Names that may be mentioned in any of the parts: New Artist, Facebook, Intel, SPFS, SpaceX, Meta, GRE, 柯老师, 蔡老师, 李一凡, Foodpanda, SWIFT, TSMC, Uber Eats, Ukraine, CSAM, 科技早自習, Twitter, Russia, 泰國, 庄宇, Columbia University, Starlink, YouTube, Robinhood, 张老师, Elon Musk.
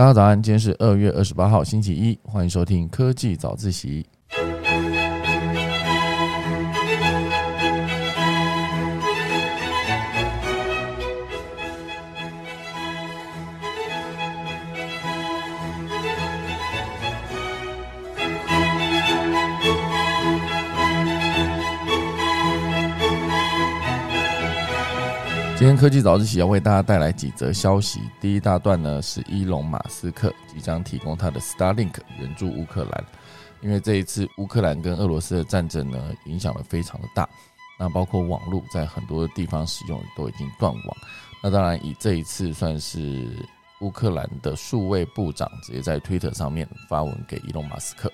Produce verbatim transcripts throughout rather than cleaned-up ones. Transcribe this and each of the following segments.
大家早安，今天是二月二十八号星期一，欢迎收听科技早自习。今天科技早自习要为大家带来几则消息。第一大段呢是伊隆马斯克即将提供他的 Starlink 援助乌克兰，因为这一次乌克兰跟俄罗斯的战争呢影响了非常的大，那包括网络在很多地方使用都已经断网。那当然以这一次算是乌克兰的数位部长直接在 Twitter 上面发文给伊隆马斯克，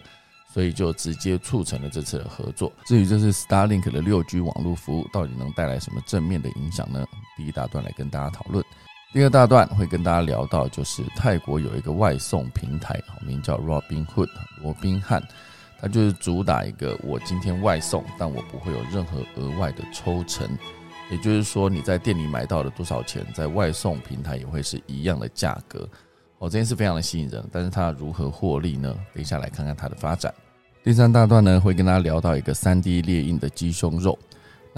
所以就直接促成了这次的合作。至于这次 Starlink 的 六 G 网络服务到底能带来什么正面的影响呢？第一大段来跟大家讨论。第二大段会跟大家聊到，就是泰国有一个外送平台，名叫 Robinhood 罗宾汉，它就是主打一个我今天外送，但我不会有任何额外的抽成，也就是说你在店里买到的多少钱，在外送平台也会是一样的价格。哦，这件事非常的吸引人，但是它如何获利呢？等一下来看看它的发展。第三大段呢，会跟大家聊到一个 三 D 列印的鸡胸肉。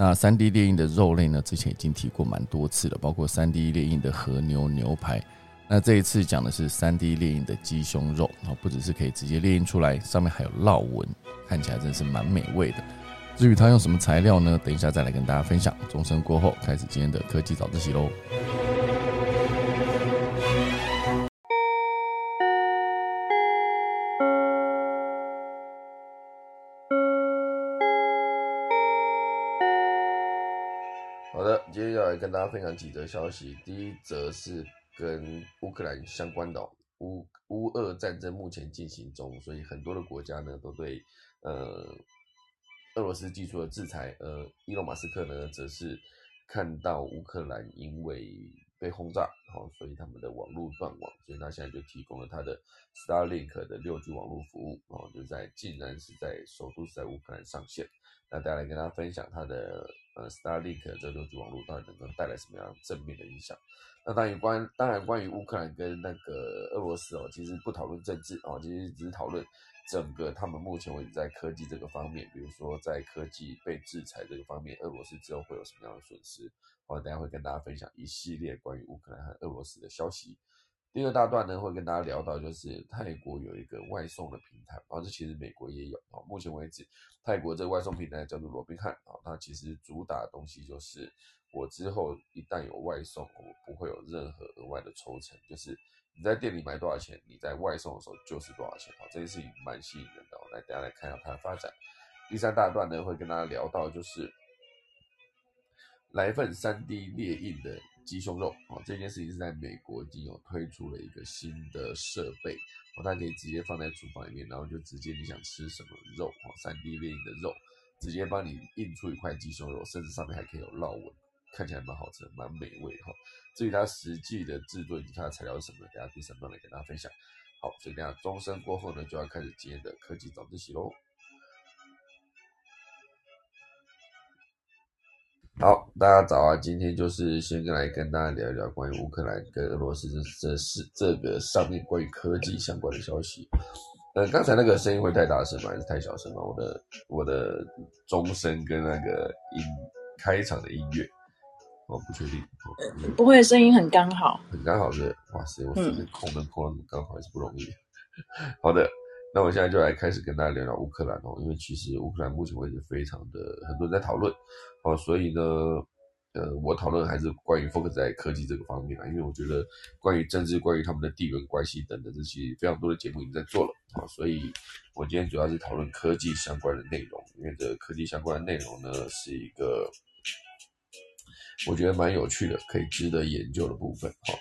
那 三 D 列印的肉类呢，之前已经提过蛮多次了，包括 三 D 列印的和牛牛排。那这一次讲的是 三 D 列印的鸡胸肉，不只是可以直接列印出来，上面还有烙纹，看起来真是蛮美味的。至于它用什么材料呢？等一下再来跟大家分享。钟声过后，开始今天的科技早自习咯。跟大家分享几则消息。第一则是跟乌克兰相关的，乌乌俄战争目前进行中，所以很多的国家呢都对呃俄罗斯技术的制裁。呃，伊隆马斯克呢则是看到乌克兰因为被轰炸，哦，所以他们的网络断网，所以他现在就提供了他的 Starlink 的 六 G 网络服务，哦，就在竟然是在首都是在乌克兰上线。那大家来跟大家分享他的呃 Starlink 这六 G 网络到底能够带来什么样正面的影响。那当然关当然关于乌克兰跟那个俄罗斯哦，其实不讨论政治哦，其实只是讨论整个他们目前为止在科技这个方面，比如说在科技被制裁这个方面，俄罗斯之后会有什么样的损失。我等一下会跟大家分享一系列关于乌克兰和俄罗斯的消息。第二大段呢，会跟大家聊到就是泰国有一个外送的平台，然后这其实美国也有。目前为止，泰国这个外送平台叫做罗宾汉，它其实主打的东西就是我之后一旦有外送，我不会有任何额外的抽成，就是你在店里买多少钱，你在外送的时候就是多少钱。这件事情蛮吸引人的，来等一下来看一下它的发展。第三大段呢，会跟大家聊到就是来份 三 D 列印的鸡胸肉，哦，这件事情是在美国已经有推出了一个新的设备，哦，它可以直接放在厨房里面，然后就直接你想吃什么肉，哦，三 D 列印的肉直接帮你印出一块鸡胸肉，甚至上面还可以有烙纹，看起来蛮好吃的，蛮美味的，哦，至于它实际的制作以及它的材料是什么，等一下第三段来跟大家分享。好，所以等一下钟声过后呢，就要开始今天的科技早自习咯。好，大家早啊！今天就是先来跟大家聊一聊关于乌克兰跟俄罗斯这是这个上面关于科技相关的消息。呃，刚才那个声音会太大声吗？还是太小声吗？我的我的钟声跟那个音开场的音乐，我不确定。不会，声音很刚好，很刚好是。哇塞，我时间空能空的刚好也是不容易。好的。那我现在就来开始跟大家聊聊乌克兰哦，因为其实乌克兰目前为止非常的很多人在讨论哦，所以呢，呃，我讨论还是关于 focus 在科技这个方面啦，因为我觉得关于政治、关于他们的地缘关系等等这些非常多的节目已经在做了哦，所以我今天主要是讨论科技相关的内容，因为这个科技相关的内容呢是一个我觉得蛮有趣的、可以值得研究的部分哦。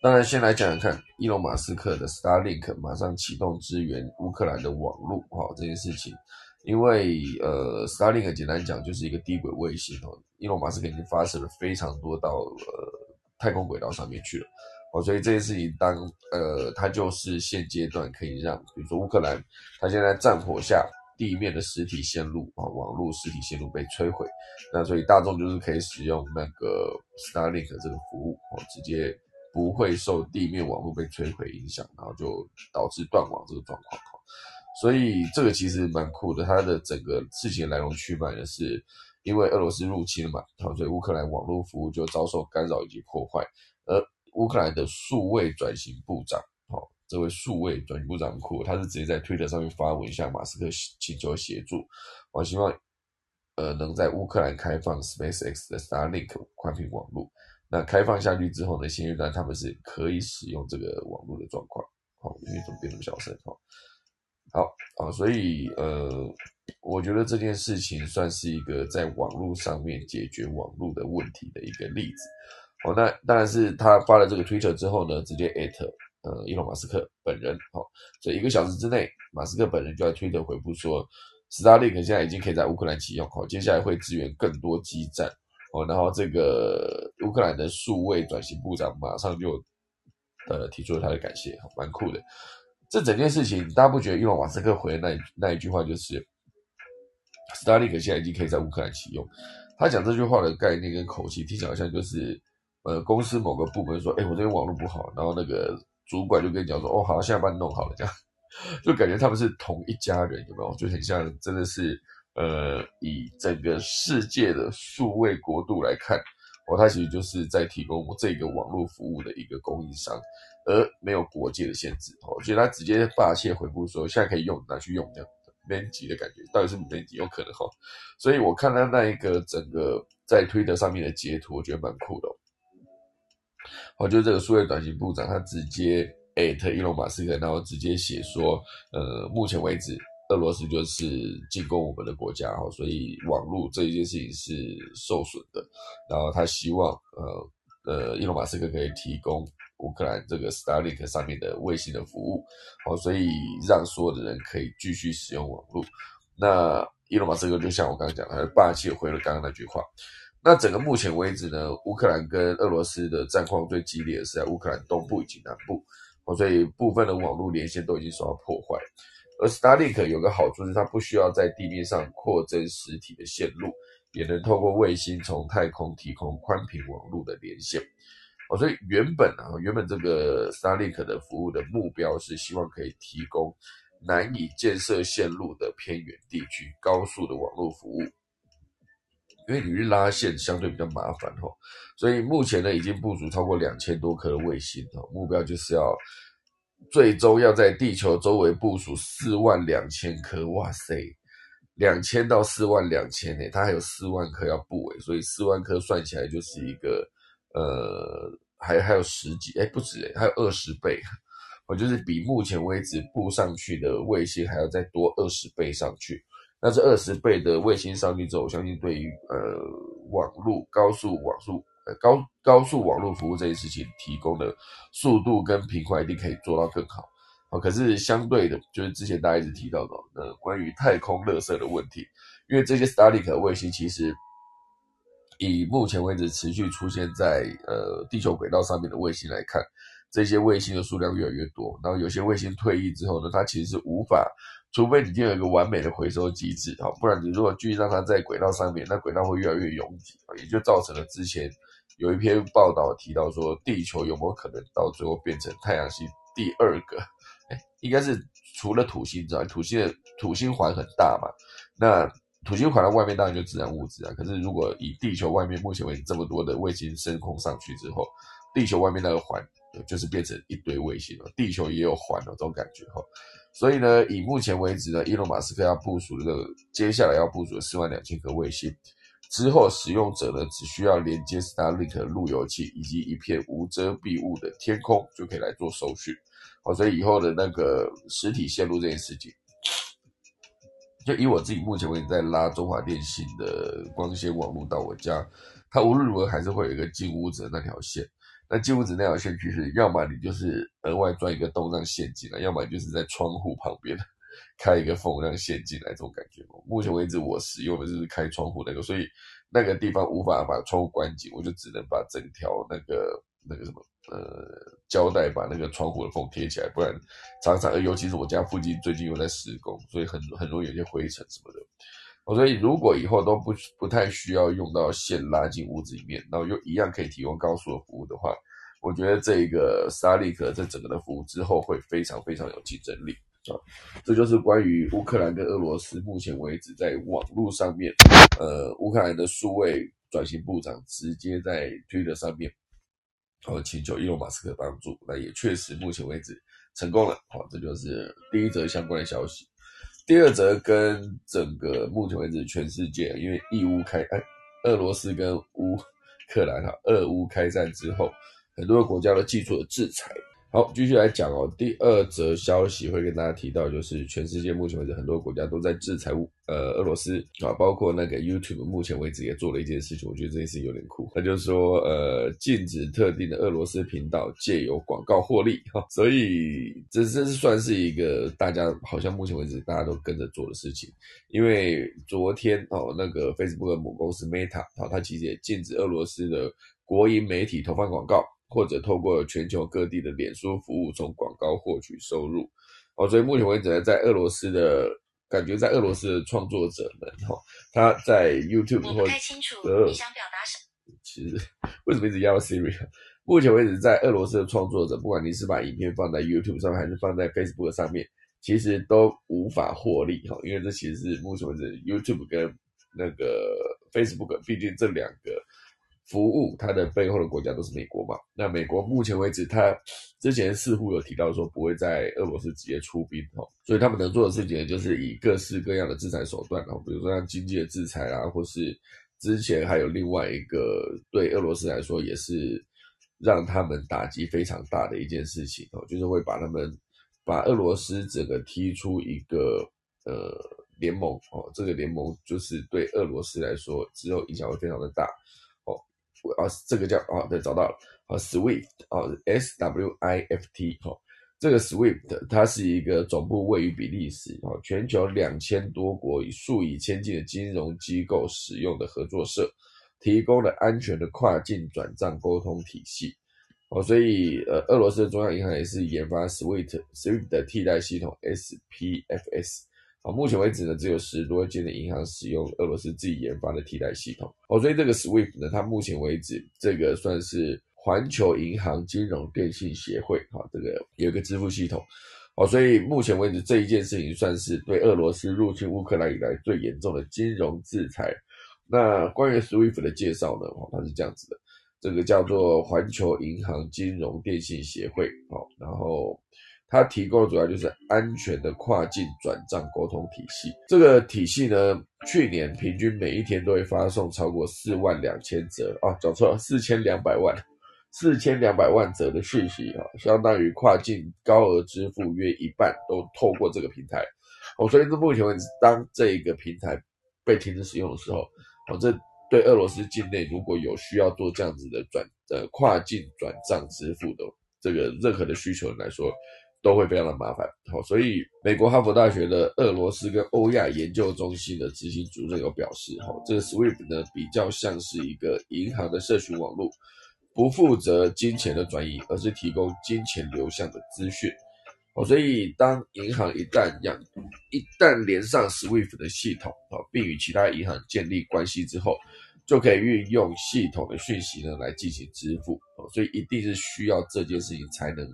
当然先来讲讲看伊隆马斯克的 Starlink 马上启动支援乌克兰的网络哦，这件事情，因为呃 Starlink 简单讲就是一个低轨卫星哦，伊隆马斯克已经发射了非常多到呃太空轨道上面去了哦，所以这件事情当呃它就是现阶段可以让比如说乌克兰它现在战火下地面的实体线路啊，网络实体线路被摧毁，那所以大众就是可以使用那个 Starlink 这个服务哦，直接不会受地面网络被摧毁影响，然后就导致断网这个状况。所以这个其实蛮酷的，它的整个事情来龙去脉的是，因为俄罗斯入侵了嘛，所以乌克兰网络服务就遭受干扰以及破坏，而乌克兰的数位转型部长，哦，这位数位转型部长很酷，他是直接在 Twitter 上面发文向马斯克请求协助，我希望呃能在乌克兰开放 SpaceX 的 Starlink 宽频网络。那开放下去之后呢，现阶段他们是可以使用这个网络的状况，好，因为怎么变那么小声，好，好啊，所以呃，我觉得这件事情算是一个在网络上面解决网络的问题的一个例子。好，那当然是他发了这个 Twitter 之后呢，直接 at 呃伊隆马斯克本人，好，所以一个小时之内，马斯克本人就在 Twitter 回复说 ，Starlink 现在已经可以在乌克兰启用，好，接下来会支援更多基站。哦，然后这个乌克兰的数位转型部长马上就呃提出了他的感谢，蛮酷的。这整件事情大家不觉得伊隆马斯克回的 那, 那一句话就是 Starlink 现在已经可以在乌克兰启用，他讲这句话的概念跟口气听起来好像就是呃公司某个部门说，诶，我这边网络不好，然后那个主管就跟你讲说，哦，好，现在把你弄好了，这样就感觉他们是同一家人，有没有？就很像真的是呃，以整个世界的数位国度来看，哦，它其实就是在提供这个网络服务的一个供应商，而没有国界的限制，哦，所以它直接发泄回复说，现在可以用，拿去用，这样编辑的感觉，到底是编辑有可能哈，哦。所以我看到那一个整个在推特上面的截图，我觉得蛮酷的，哦。我觉得这个数位转型部长他直接 at 伊隆马斯克，然后直接写说，呃，目前为止，俄罗斯就是进攻我们的国家，所以网络这一件事情是受损的。然后他希望呃呃，伊隆马斯克可以提供乌克兰这个 Starlink 上面的卫星的服务，好，所以让所有的人可以继续使用网络。那伊隆马斯克就像我刚刚讲，他霸气回了刚刚那句话。那整个目前为止呢，乌克兰跟俄罗斯的战况最激烈的是在乌克兰东部以及南部，所以部分的网络连线都已经受到破坏。而 Starlink 有个好处是它不需要在地面上扩增实体的线路，也能透过卫星从太空提供宽频网络的连线，哦，所以原本啊，原本这个 Starlink 的服务的目标是希望可以提供难以建设线路的偏远地区高速的网络服务，因为你去拉线相对比较麻烦，哦，所以目前呢已经部署超过两千多颗的卫星，哦，目标就是要最终要在地球周围部署四万两千颗，哇塞，两千到四万两千耶，它还有四万颗要布围，所以四万颗算起来就是一个呃还还有十几诶不止耶，还有二十倍，我就是比目前为止布上去的卫星还要再多二十倍上去。那这二十倍的卫星上去之后，我相信对于呃网路高速网速高高速网络服务这件事情提供的速度跟频宽一定可以做到更好，哦，可是相对的就是之前大家一直提到的，呃、关于太空垃圾的问题，因为这些 Starlink 卫星其实以目前为止持续出现在呃地球轨道上面的卫星来看，这些卫星的数量越来越多，然后有些卫星退役之后呢，它其实是无法，除非你就有一个完美的回收机制，哦，不然你如果继续让它在轨道上面，那轨道会越来越拥挤，哦，也就造成了之前有一篇报道提到说，地球有没有可能到最后变成太阳系第二个？哎，应该是除了土星之外，土星的土星环很大嘛，那土星环的外面当然就自然物质啊。可是如果以地球外面目前为止这么多的卫星升空上去之后，地球外面那个环就是变成一堆卫星了，地球也有环了，这种感觉哈。所以呢，以目前为止呢，伊隆马斯克要部署的接下来要部署的四万两千颗卫星。之后使用者呢只需要连接 Starlink 的路由器以及一片无遮蔽物的天空就可以来做搜寻，哦，所以以后的那个实体线路这件事情，就以我自己目前为止在拉中华电信的光纤网络到我家，它无论如何还是会有一个进屋子的那条线，那进屋子那条线其实要么你就是额外钻一个洞让线进来，要么就是在窗户旁边开一个缝让线进来，这种感觉。目前为止我使用的就是开窗户那个，所以那个地方无法把窗户关紧，我就只能把整条那个那个什么呃胶带把那个窗户的缝贴起来，不然常常尤其是我家附近最近又在施工，所以很很容易有些灰尘什么的，哦，所以如果以后都不不太需要用到线拉进屋子里面，然后又一样可以提供高速的服务的话，我觉得这个 Starlink 这整个的服务之后会非常非常有竞争力。啊、这就是关于乌克兰跟俄罗斯目前为止在网络上面，呃，乌克兰的数位转型部长直接在 Twitter 上面，呃、请求伊隆马斯克帮助，那也确实目前为止成功了。好、啊，这就是第一则相关的消息。第二则跟整个目前为止全世界，因为义乌开、哎、俄罗斯跟乌克兰哈、啊、俄乌开战之后，很多国家都祭出了制裁。好，继续来讲哦。第二则消息会跟大家提到，就是全世界目前为止很多国家都在制裁呃俄罗斯啊，包括那个 YouTube 目前为止也做了一件事情，我觉得这件事有点酷，那就是说呃禁止特定的俄罗斯频道借由广告获利哈、哦，所以这真是算是一个大家好像目前为止大家都跟着做的事情，因为昨天哦那个 Facebook 的母公司 Meta 哦，它其实也禁止俄罗斯的国营媒体投放广告。或者透过全球各地的脸书服务从广告获取收入，哦，所以目前为止在俄罗斯的感觉，在俄罗斯的创作者们，哦，他在 YouTube 或者我不太清楚你想表达什么。其实为什么一直要 Siri？ 目前为止在俄罗斯的创作者，不管你是把影片放在 YouTube 上面还是放在 Facebook 上面，其实都无法获利，哦，因为这其实是目前为止 YouTube 跟那个 Facebook， 毕竟这两个。服务它的背后的国家都是美国嘛，那美国目前为止它之前似乎有提到说不会在俄罗斯直接出兵、哦、所以他们能做的事情就是以各式各样的制裁手段、哦、比如说像经济的制裁啦、啊，或是之前还有另外一个对俄罗斯来说也是让他们打击非常大的一件事情、哦、就是会把他们把俄罗斯整个踢出一个呃联盟、哦、这个联盟就是对俄罗斯来说之后影响会非常的大啊，这个叫啊，对，找到了啊 ，SWIFT 啊 ，S W I F T 哦，这个 SWIFT 它是一个总部位于比利时哦，全球两千多国以数以千计的金融机构使用的合作社，提供了安全的跨境转账沟通体系哦，所以呃，俄罗斯的中央银行也是研发 SWIFT SWIFT 的替代系统 S P F S。好，目前为止呢，只有十多间的银行使用俄罗斯自己研发的替代系统。哦，所以这个 SWIFT 呢，它目前为止这个算是环球银行金融电信协会，哦，这个有一个支付系统。哦，所以目前为止这一件事情算是对俄罗斯入侵乌克兰以来最严重的金融制裁。那关于 SWIFT 的介绍呢，哦，它是这样子的，这个叫做环球银行金融电信协会。哦，然后。它提供的主要就是安全的跨境转账沟通体系。这个体系呢，去年平均每一天都会发送超过四万两千则啊，讲错了，四千两百万，四千两百万则的讯息啊，相当于跨境高额支付约一半都透过这个平台。哦，所以目前为止，当这个平台被停止使用的时候，哦，这对俄罗斯境内如果有需要做这样子的转呃跨境转账支付的这个任何的需求人来说。都会非常的麻烦，好，所以美国哈佛大学的俄罗斯跟欧亚研究中心的执行主任有表示，好，这个 SWIFT 呢比较像是一个银行的社群网络，不负责金钱的转移，而是提供金钱流向的资讯，好，所以当银行一旦一旦连上 SWIFT 的系统，并与其他银行建立关系之后，就可以运用系统的讯息呢来进行支付，所以一定是需要这件事情才能。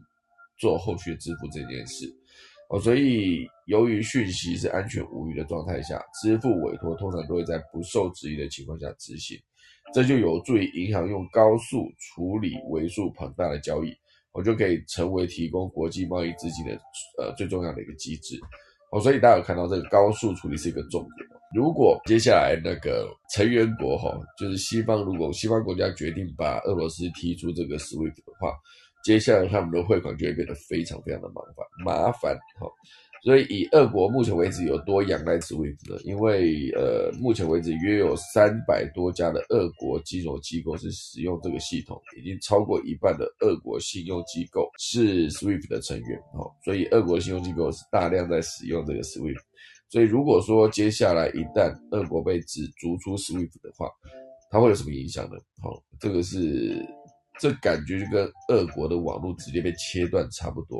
做后续支付这件事，哦，所以由于讯息是安全无虞的状态下，支付委托通常都会在不受质疑的情况下执行，这就有助于银行用高速处理为数庞大的交易，我，哦，就可以成为提供国际贸易资金的呃最重要的一个机制，哦，所以大家有看到这个高速处理是一个重点。如果接下来那个成员国哈，哦，就是西方，如果西方国家决定把俄罗斯踢出这个 SWIFT 的话。接下来他们的汇款就会变得非常非常的麻烦麻烦、哦、所以以俄国目前为止有多仰赖 SWIFT 呢？因为呃目前为止约有三百多家的俄国金融机构是使用这个系统，已经超过一半的俄国信用机构是 SWIFT 的成员、哦、所以俄国信用机构是大量在使用这个 SWIFT， 所以如果说接下来一旦俄国被逐出 SWIFT 的话，它会有什么影响呢、哦、这个是这感觉就跟俄国的网络直接被切断差不多，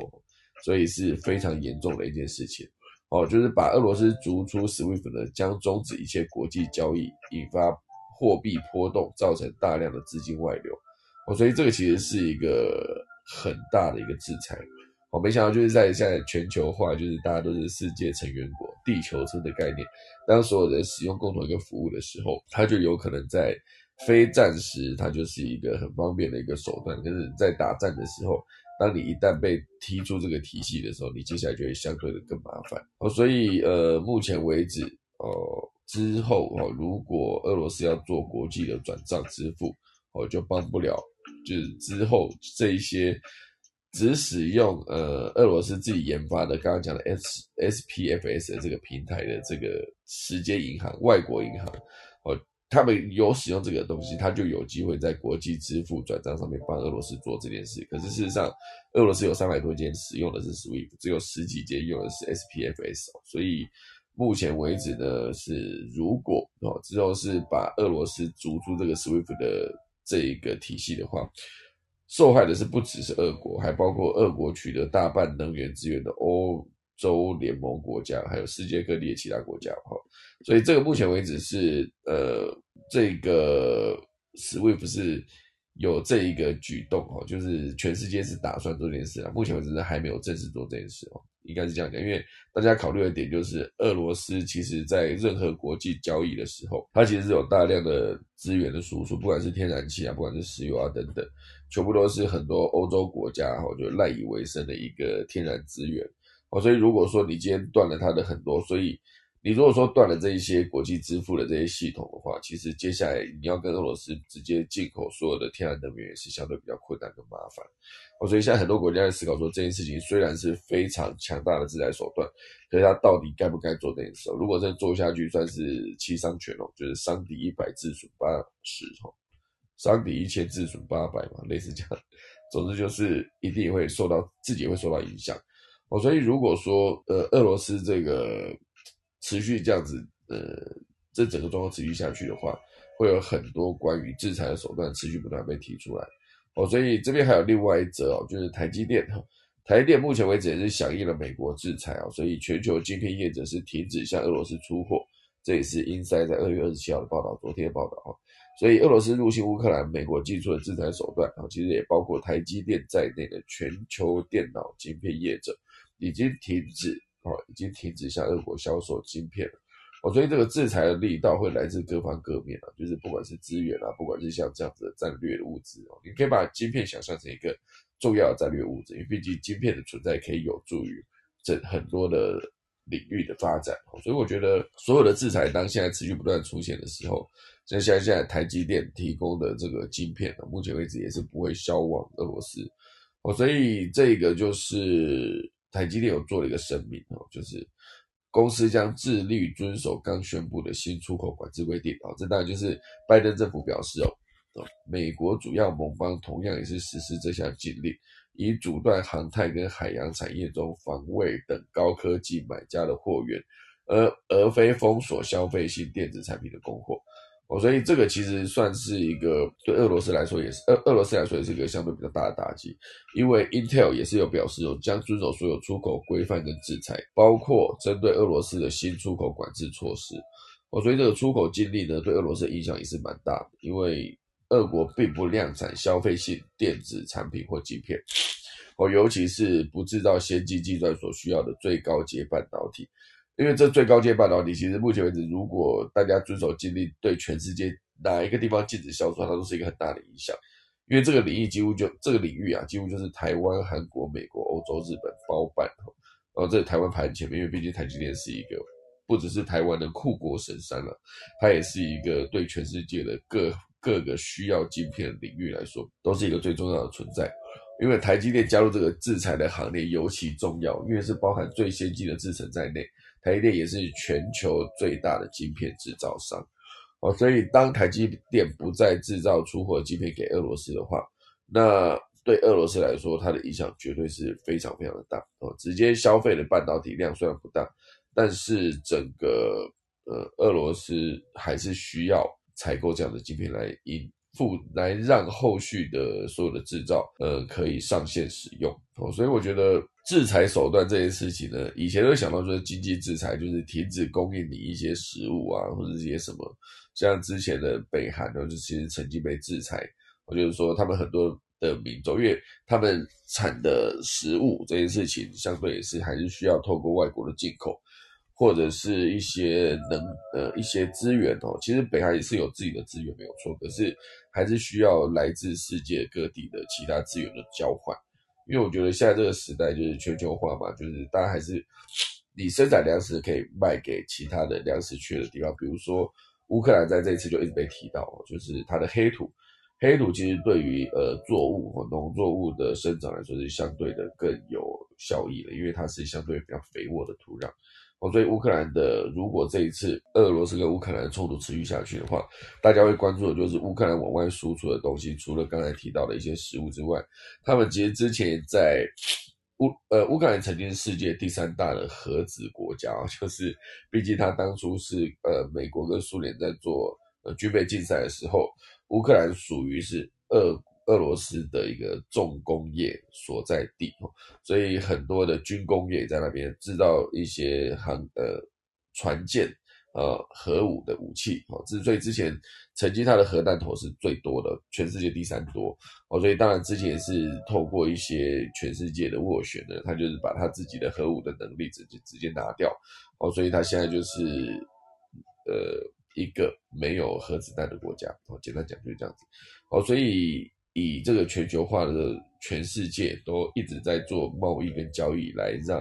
所以是非常严重的一件事情。哦，就是把俄罗斯逐出 SWIFT 呢，将终止一切国际交易，引发货币波动，造成大量的资金外流。哦，所以这个其实是一个很大的一个制裁。我、哦、没想到就是在现在全球化，就是大家都是世界成员国、地球村的概念，当所有人使用共同一个服务的时候，它就有可能在非战时，它就是一个很方便的一个手段。可是，在打战的时候，当你一旦被踢出这个体系的时候，你接下来就会相对的更麻烦。哦，所以呃，目前为止，哦、呃，之后哦，如果俄罗斯要做国际的转账支付，哦，就帮不了，就是之后这一些。只使用呃俄罗斯自己研发的刚刚讲的 S S P F S 的这个平台的这个时间银行，外国银行哦，他们有使用这个东西，他就有机会在国际支付转账上面帮俄罗斯做这件事。可是事实上，俄罗斯有三百多间使用的是 SWIFT， 只有十几间用的是 S P F S，、哦、所以目前为止呢是如果哦之后是把俄罗斯逐出这个 SWIFT 的这一个体系的话。受害的是不只是俄国，还包括俄国取得大半能源资源的欧洲联盟国家，还有世界各地的其他国家。所以这个目前为止是呃，这个 SWIFT 是有这一个举动，就是全世界是打算做这件事，目前为止是还没有正式做这件事，应该是这样讲。因为大家考虑的点就是俄罗斯其实在任何国际交易的时候，它其实是有大量的资源的输出，不管是天然气啊，不管是石油啊等等，全部都是很多欧洲国家就赖以为生的一个天然资源。所以如果说你今天断了它的很多，所以你如果说断了这一些国际支付的这些系统的话，其实接下来你要跟俄罗斯直接进口所有的天然能源也是相对比较困难跟麻烦。所以现在很多国家在思考说，这件事情虽然是非常强大的制裁手段，可是它到底该不该做这件事？如果真的做下去，算是七伤拳哦，就是伤敌一百自损八十哦，伤敌一千自损八百嘛，类似这样。总之就是一定会受到自己也会受到影响。哦，所以如果说呃俄罗斯这个持续这样子，呃，这整个状况持续下去的话，会有很多关于制裁的手段持续不断被提出来。哦，所以这边还有另外一则哦，就是台积电。台积电目前为止也是响应了美国制裁哦，所以全球晶片业者是停止向俄罗斯出货，这也是 Inside 在二月二十七号的报道，昨天的报道哦。所以俄罗斯入侵乌克兰，美国祭出的制裁手段哦，其实也包括台积电在内的全球电脑晶片业者已经停止。哦，已经停止向俄国销售晶片了。哦，所以这个制裁的力道会来自各方各面啊，就是不管是资源啊，不管是像这样子的战略的物资哦，你可以把晶片想象成一个重要的战略物资，因为毕竟晶片的存在可以有助于整很多的领域的发展。哦，所以我觉得所有的制裁当现在持续不断出现的时候，像现在台积电提供的这个晶片啊，目前为止也是不会销往俄罗斯。哦，所以这个就是。台积电有做了一个声明哦，就是公司将致力遵守刚宣布的新出口管制规定哦。这当然就是拜登政府表示哦，美国主要盟邦同样也是实施这项禁令，以阻断航太跟海洋产业中防卫等高科技买家的货源，而而非封锁消费性电子产品的供货哦。所以这个其实算是一个对俄罗斯来说也是俄俄罗斯来说也是一个相对比较大的打击，因为 Intel 也是有表示有将遵守所有出口规范跟制裁，包括针对俄罗斯的新出口管制措施哦。所以这个出口禁令呢，对俄罗斯的影响也是蛮大的，因为俄国并不量产消费性电子产品或晶片哦，尤其是不制造先进计算所需要的最高阶半导体。因为这最高阶半导体其实目前为止，如果大家遵守禁令，对全世界哪一个地方禁止销售，它都是一个很大的影响。因为这个领域几乎就这个领域啊，几乎就是台湾、韩国、美国、欧洲、日本包办哦。然后这台湾排前面，因为毕竟台积电是一个不只是台湾的护国神山了，它也是一个对全世界的各各个需要晶片的领域来说，都是一个最重要的存在。因为台积电加入这个制裁的行列尤其重要，因为是包含最先进的制程在内。台积电也是全球最大的晶片制造商哦，所以当台积电不再制造出货晶片给俄罗斯的话，那对俄罗斯来说，它的影响绝对是非常非常的大哦。直接消费的半导体量虽然不大，但是整个呃俄罗斯还是需要采购这样的晶片来应付，来让后续的所有的制造呃可以上线使用哦。所以我觉得。制裁手段这件事情呢，以前都想到说经济制裁就是停止供应你一些食物啊，或者一些什么，像之前的北韩呢，就其实曾经被制裁就是说他们很多的民众，因为他们产的食物这件事情相对也是还是需要透过外国的进口，或者是一些能呃一些资源哦，其实北韩也是有自己的资源没有错，可是还是需要来自世界各地的其他资源的交换。因为我觉得现在这个时代就是全球化嘛，就是大家还是你生产粮食可以卖给其他的粮食缺的地方，比如说乌克兰在这一次就一直被提到，就是它的黑土，黑土其实对于呃作物和农作物的生长来说是相对的更有效益的，因为它是相对比较肥沃的土壤。所以乌克兰的，如果这一次俄罗斯跟乌克兰的冲突持续下去的话，大家会关注的就是乌克兰往外输出的东西，除了刚才提到的一些食物之外，他们其实之前在乌呃乌克兰曾经是世界第三大的核子国家，就是毕竟他当初是呃美国跟苏联在做呃军备竞赛的时候，乌克兰属于是俄俄罗斯的一个重工业所在地，所以很多的军工业在那边制造一些航呃船舰呃核武的武器，所以之前曾经它的核弹头是最多的，全世界第三多，所以当然之前也是透过一些全世界的斡旋呢，它就是把它自己的核武的能力直接直接拿掉，所以它现在就是呃一个没有核子弹的国家，简单讲就是这样子，所以以这个全球化的全世界都一直在做贸易跟交易，来让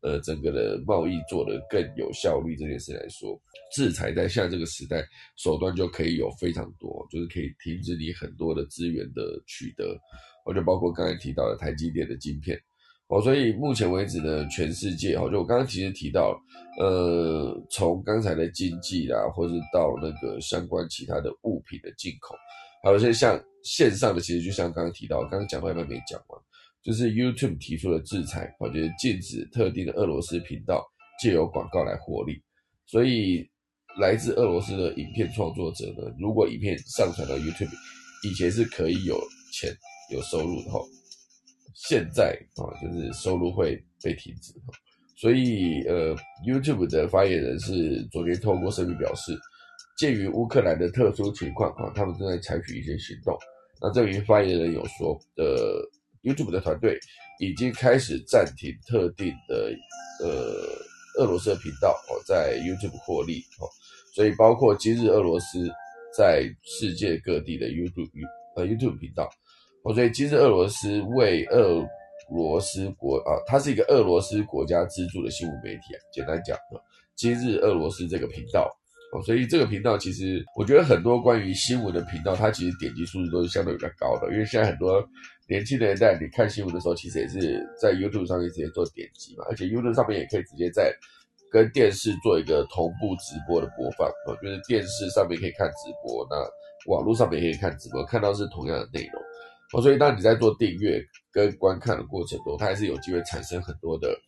呃整个的贸易做得更有效率这件事来说，制裁在现在这个时代手段就可以有非常多，就是可以停止你很多的资源的取得，就包括刚才提到的台积电的晶片。哦，所以目前为止呢，全世界哦，就我刚刚其实提到，呃，从刚才的经济啦，或是到那个相关其他的物品的进口，还有一些像线上的，其实就像刚刚提到，刚刚讲到一半没讲完，就是 YouTube 提出的制裁，我觉得禁止特定的俄罗斯频道藉由广告来获利，所以来自俄罗斯的影片创作者呢，如果影片上传到 YouTube， 以前是可以有钱有收入的哈。现在啊，就是收入会被停止，所以呃 ，YouTube 的发言人是昨天透过声明表示，鉴于乌克兰的特殊情况啊，他们正在采取一些行动。那这名发言人有说，呃 ，YouTube 的团队已经开始暂停特定的呃俄罗斯的频道哦，在 YouTube 获利哦，所以包括今日俄罗斯在世界各地的 YouTube 呃 YouTube 频道。所以今日俄罗斯为俄罗斯国啊，它是一个俄罗斯国家资助的新闻媒体啊，简单讲今日俄罗斯这个频道，所以这个频道其实我觉得很多关于新闻的频道，它其实点击数字都是相对比较高的，因为现在很多年轻人在你看新闻的时候，其实也是在 YouTube 上面直接做点击嘛，而且 YouTube 上面也可以直接在跟电视做一个同步直播的播放，就是电视上面可以看直播，那网络上面也可以看直播，看到是同样的内容。哦，所以当你在做订阅跟观看的过程中，它还是有机会产生很多的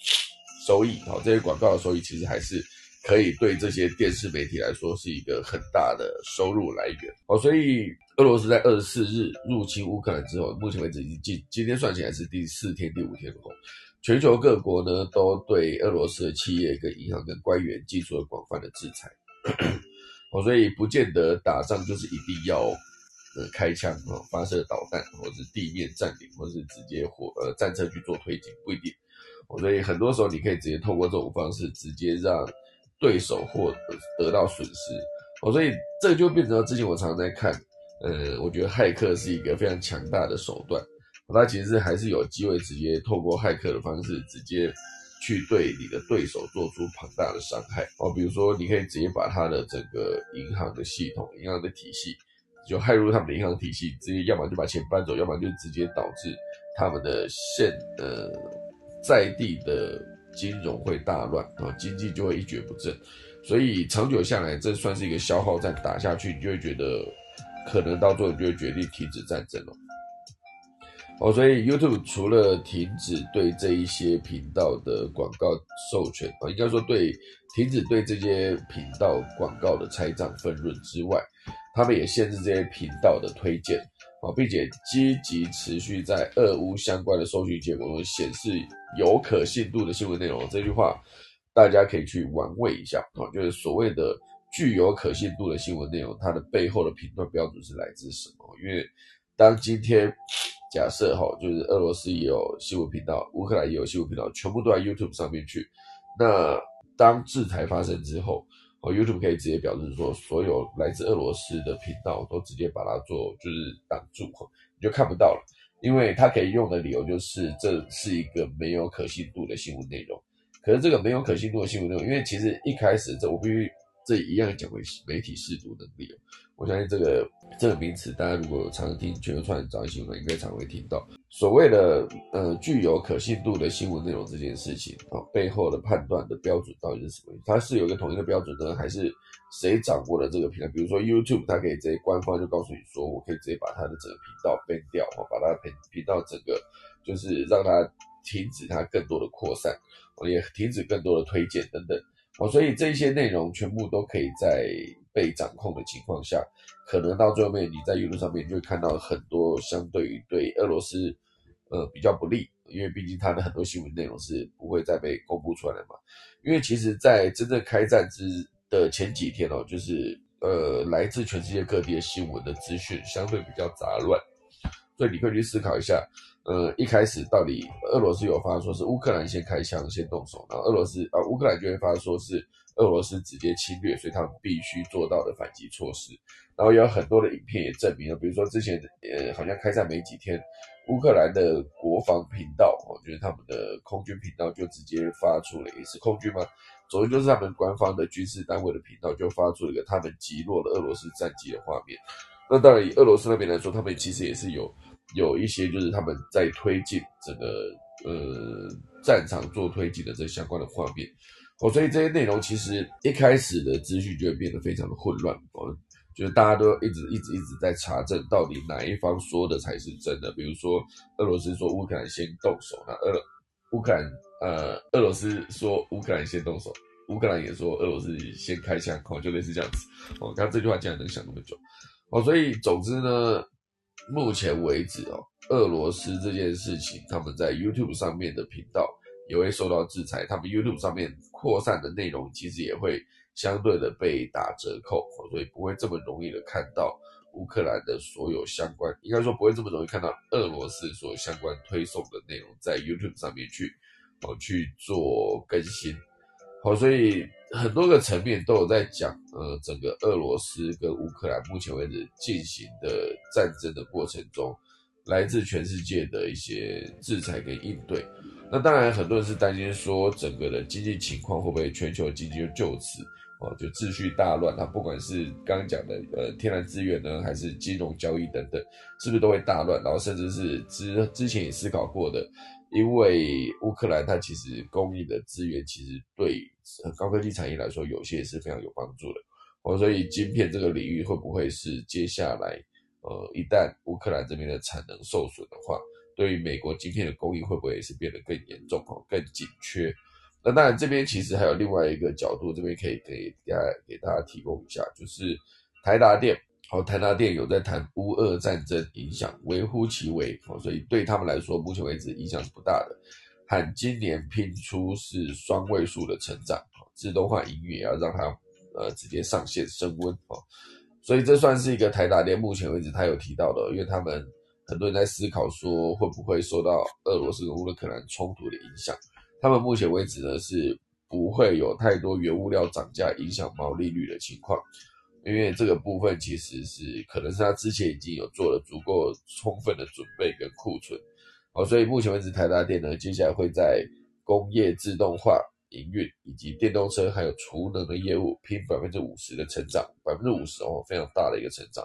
收益。好，这些广告的收益其实还是可以对这些电视媒体来说是一个很大的收入来源。好，所以俄罗斯在二十四日入侵乌克兰之后，目前为止已经今天算起来是第四天、第五天了。全球各国呢都对俄罗斯的企业、跟银行、跟官员寄出了广泛的制裁。哦，所以不见得打仗就是一定要。呃，开枪哦，发射导弹，或是地面占领，或是直接火呃战车去做推进，不一定。所以很多时候你可以直接透过这种方式，直接让对手获得到损失。哦，所以这就变成了之前我常常在看，呃，我觉得骇客是一个非常强大的手段，它其实是还是有机会直接透过骇客的方式，直接去对你的对手做出庞大的伤害。哦，比如说你可以直接把他的整个银行的系统、银行的体系。就害入他们的银行体系，直接要么就把钱搬走，要么就直接导致他们的现呃在地的金融会大乱啊，经济就会一蹶不振。所以长久下来，这算是一个消耗战，打下去你就会觉得可能到最后你就会决定停止战争了。哦，所以 YouTube 除了停止对这一些频道的广告授权啊，应该说对停止对这些频道广告的拆账分润之外，他们也限制这些频道的推荐，并且积极持续在俄乌相关的搜寻结果中显示有可信度的新闻内容。这句话大家可以去玩味一下，就是所谓的具有可信度的新闻内容，它的背后的评断标准是来自什么？因为当今天假设齁，就是俄罗斯也有新闻频道，乌克兰也有新闻频道，全部都在 YouTube 上面去。那当制裁发生之后，哦 ，YouTube 可以直接表示说，所有来自俄罗斯的频道都直接把它做就是挡住，你就看不到了。因为它可以用的理由就是这是一个没有可信度的新闻内容。可是这个没有可信度的新闻内容，因为其实一开始这我必须这一样讲回媒体识读能力。我相信这个这个名词，大家如果常听全球串联早安新闻，应该常会听到。所谓的呃具有可信度的新闻内容这件事情，哦，背后的判断的标准到底是什么？它是有一个统一的标准呢，还是谁掌握了这个平台？比如说 YouTube， 它可以直接官方就告诉你说，我可以直接把它的整个频道 ban 掉，哦，把它频道整个就是让它停止它更多的扩散，哦，也停止更多的推荐等等。哦，所以这些内容全部都可以在被掌控的情况下，可能到最后面你在 YouTube 上面就会看到很多相对于对俄罗斯呃比较不利，因为毕竟它的很多新闻内容是不会再被公布出来的嘛。因为其实在真正开战之的前几天哦，就是呃来自全世界各地的新闻的资讯相对比较杂乱，所以你可以去思考一下，呃一开始到底俄罗斯有发说是乌克兰先开枪先动手，然后俄罗斯啊乌克兰就会发说是俄罗斯直接侵略，所以他们必须做到的反击措施。然后也有很多的影片也证明了，比如说之前呃好像开战没几天，乌克兰的国防频道，哦，就是他们的空军频道就直接发出了，也是空军吗？总之就是他们官方的军事单位的频道就发出了一个他们击落了俄罗斯战机的画面。那当然以俄罗斯那边来说，他们其实也是有有一些就是他们在推进整个呃战场做推进的这相关的画面。哦，所以这些内容其实一开始的资讯就会变得非常的混乱，哦，就是大家都一直一直一直在查证到底哪一方说的才是真的。比如说俄罗斯说乌克兰先动手，那俄乌克兰呃俄罗斯说乌克兰先动手，乌克兰也说俄罗斯先开枪，哦，就类似这样子。哦，刚刚这句话竟然能想那么久。哦，所以总之呢，目前为止哦，俄罗斯这件事情，他们在 YouTube 上面的频道也会受到制裁，他们 YouTube 上面扩散的内容其实也会相对的被打折扣，所以不会这么容易的看到乌克兰的所有相关，应该说不会这么容易看到俄罗斯所有相关推送的内容在 YouTube 上面去去做更新。好，所以很多个层面都有在讲呃，整个俄罗斯跟乌克兰目前为止进行的战争的过程中，来自全世界的一些制裁跟应对。那当然很多人是担心说整个的经济情况会不会全球经济就此哦就秩序大乱，它不管是刚刚讲的呃天然资源呢，还是金融交易等等，是不是都会大乱，然后甚至是之之前也思考过的，因为乌克兰它其实供应的资源其实对高科技产业来说有些也是非常有帮助的。哦，所以晶片这个领域会不会是接下来呃，一旦乌克兰这边的产能受损的话，对于美国晶片的供应会不会也是变得更严重，更紧缺？那当然这边其实还有另外一个角度，这边可以给大家给大家提供一下，就是台达电，哦，台达电有在谈乌俄战争影响微乎其微，哦，所以对他们来说目前为止影响是不大的，喊今年拼出是双位数的成长，哦，自动化营运也要让它呃直接上线升温，哦，所以这算是一个台达电目前为止他有提到的，因为他们很多人在思考说会不会受到俄罗斯跟乌克兰冲突的影响。他们目前为止呢是不会有太多原物料涨价影响毛利率的情况，因为这个部分其实是可能是他之前已经有做了足够充分的准备跟库存。好，所以目前为止台达电呢接下来会在工业自动化营运以及电动车还有储能的业务拼 百分之五十 的成长， 百分之五十 哦，非常大的一个成长。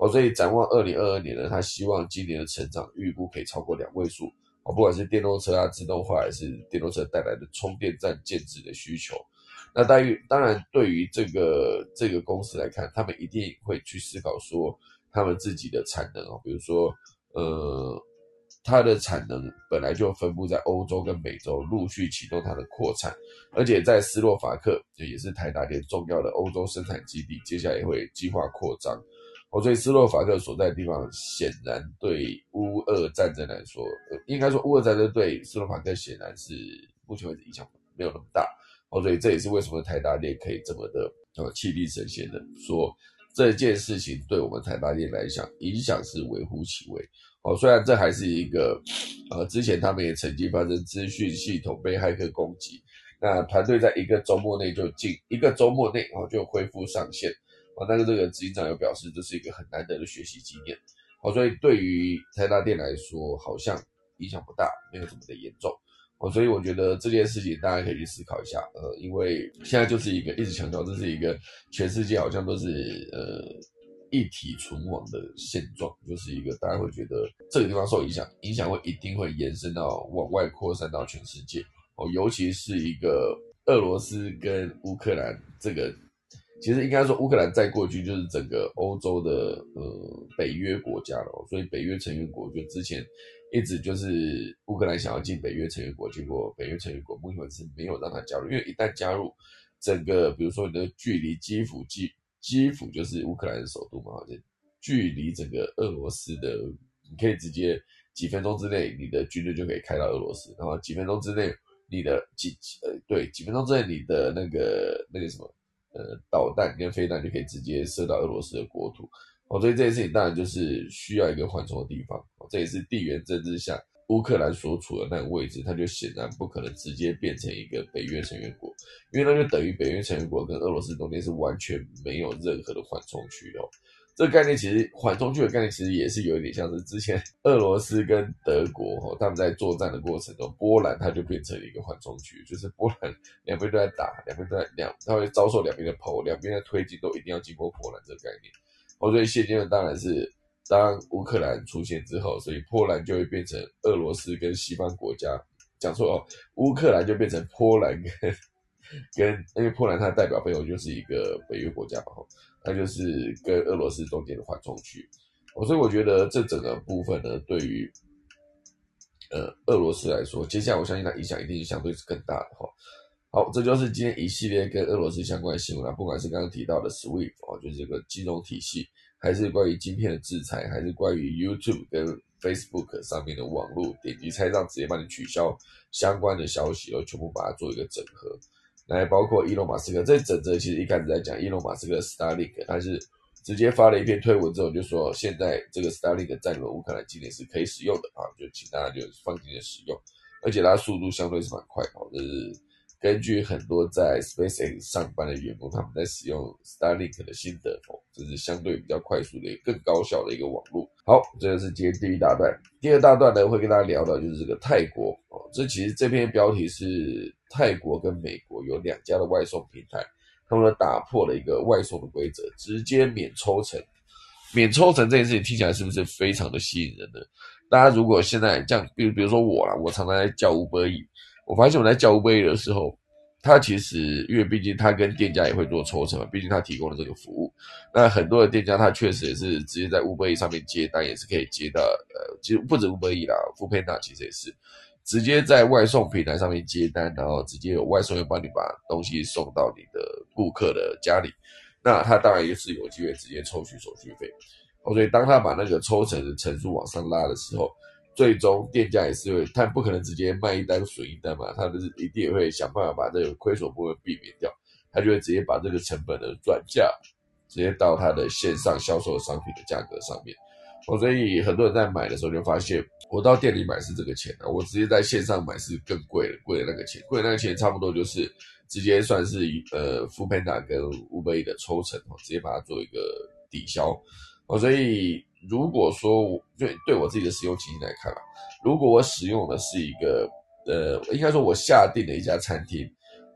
哦，所以展望二零二二年呢，他希望今年的成长预估可以超过两位数，哦，不管是电动车啊自动化，还是电动车带来的充电站建制的需求。那当然对于这个这个公司来看，他们一定会去思考说他们自己的产能，哦，比如说呃它的产能本来就分布在欧洲跟美洲，陆续启动它的扩产，而且在斯洛伐克也是台达电重要的欧洲生产基地，接下来也会计划扩张。哦，所以斯洛伐克所在的地方显然对乌俄战争来说，呃、应该说乌俄战争对斯洛伐克显然是目前为止影响没有那么大。哦，所以这也是为什么台达电可以这么的呃气力神闲的说这件事情对我们台达电来讲影响是微乎其微。哦，虽然这还是一个，呃，之前他们也曾经发生资讯系统被骇客攻击，那团队在一个周末内就进一个周末内哦就恢复上线。哦，但是这个执行长有表示这是一个很难得的学习经验。哦，所以对于台达电来说好像影响不大，没有这么的严重。哦，所以我觉得这件事情大家可以去思考一下，呃，因为现在就是一个一直强调这是一个全世界好像都是呃。一体存亡的现状，就是一个大家会觉得这个地方受影响，影响会一定会延伸到往外扩散到全世界哦，尤其是一个俄罗斯跟乌克兰这个，其实应该说乌克兰再过去就是整个欧洲的呃北约国家了哦，所以北约成员国就之前一直就是乌克兰想要进北约成员国，结果北约成员国目前是没有让它加入，因为一旦加入，整个比如说你的距离基辅距。基辅就是乌克兰的首都嘛，距离整个俄罗斯的，你可以直接几分钟之内，你的军队就可以开到俄罗斯，然后几分钟之内，你的几呃对，几分钟之内你的那个那个什么呃导弹跟飞弹就可以直接射到俄罗斯的国土。哦，所以这件事情当然就是需要一个缓冲的地方。哦，这也是地缘政治下乌克兰所处的那个位置，它就显然不可能直接变成一个北约成员国，因为那就等于北约成员国跟俄罗斯中间是完全没有任何的缓冲区哦。这个概念其实缓冲区的概念其实也是有一点像是之前俄罗斯跟德国哦，他们在作战的过程中，波兰它就变成了一个缓冲区，就是波兰两边都在打，两边都在两，它会遭受两边的炮，两边的推进都一定要经过波兰这个概念。哦，所以现阶段当然是。当乌克兰出现之后，所以波兰就会变成俄罗斯跟西方国家，讲错哦，乌克兰就变成波兰跟跟，因为波兰它的代表背后就是一个北约国家嘛，它就是跟俄罗斯中间的缓冲区。哦，所以我觉得这整个部分呢，对于呃俄罗斯来说，接下来我相信它影响一定相对是更大的哈。好，这就是今天一系列跟俄罗斯相关的新闻啦，不管是刚刚提到的 S W I F T 哦，就是这个金融体系。还是关于晶片的制裁，还是关于 YouTube 跟 Facebook 上面的网络点击拆账，直接帮你取消相关的消息，然后全部把它做一个整合。来，包括伊隆马斯克，这整则其实一开始在讲伊隆马斯克 Starlink， 他是直接发了一篇推文之后就说，现在这个 Starlink 在你们乌克兰今年是可以使用的啊，就请大家就放心的使用，而且它速度相对是蛮快的，就是根据很多在 SpaceX 上班的员工，他们在使用 Starlink 的心得哦，这是相对比较快速的、更高效的一个网络。好，这就是今天第一大段。第二大段呢，会跟大家聊到就是这个泰国哦，这其实这篇标题是泰国跟美国有两家的外送平台，他们打破了一个外送的规则，直接免抽成。免抽成这件事情听起来是不是非常的吸引人呢？大家如果现在这样，比如比如说我啦，我常常在叫 Uber Eats。我发现我在叫 Uber Eats 的时候，他其实因为毕竟他跟店家也会做抽成嘛，毕竟他提供了这个服务。那很多的店家他确实也是直接在 Uber Eats 上面接单，也是可以接到呃，其实不止 Uber Eats 啦 ，Foodpanda 其实也是直接在外送平台上面接单，然后直接有外送员帮你把东西送到你的顾客的家里。那他当然也是有机会直接抽取手续费。所以当他把那个抽成的层数往上拉的时候，最终店家也是会，他不可能直接卖一单损一单嘛，他就是一定也会想办法把这个亏损部分避免掉，他就会直接把这个成本的转嫁，直接到他的线上销售商品的价格上面。哦，所以很多人在买的时候就发现，我到店里买是这个钱啊，我直接在线上买是更贵的，贵的那个钱，贵的那个钱差不多就是直接算是呃 Foodpanda 跟 Uber Eats 的抽成哦，直接把它做一个抵消。哦，所以。如果说对对我自己的使用情形来看啊，如果我使用的是一个呃，应该说我下定的一家餐厅，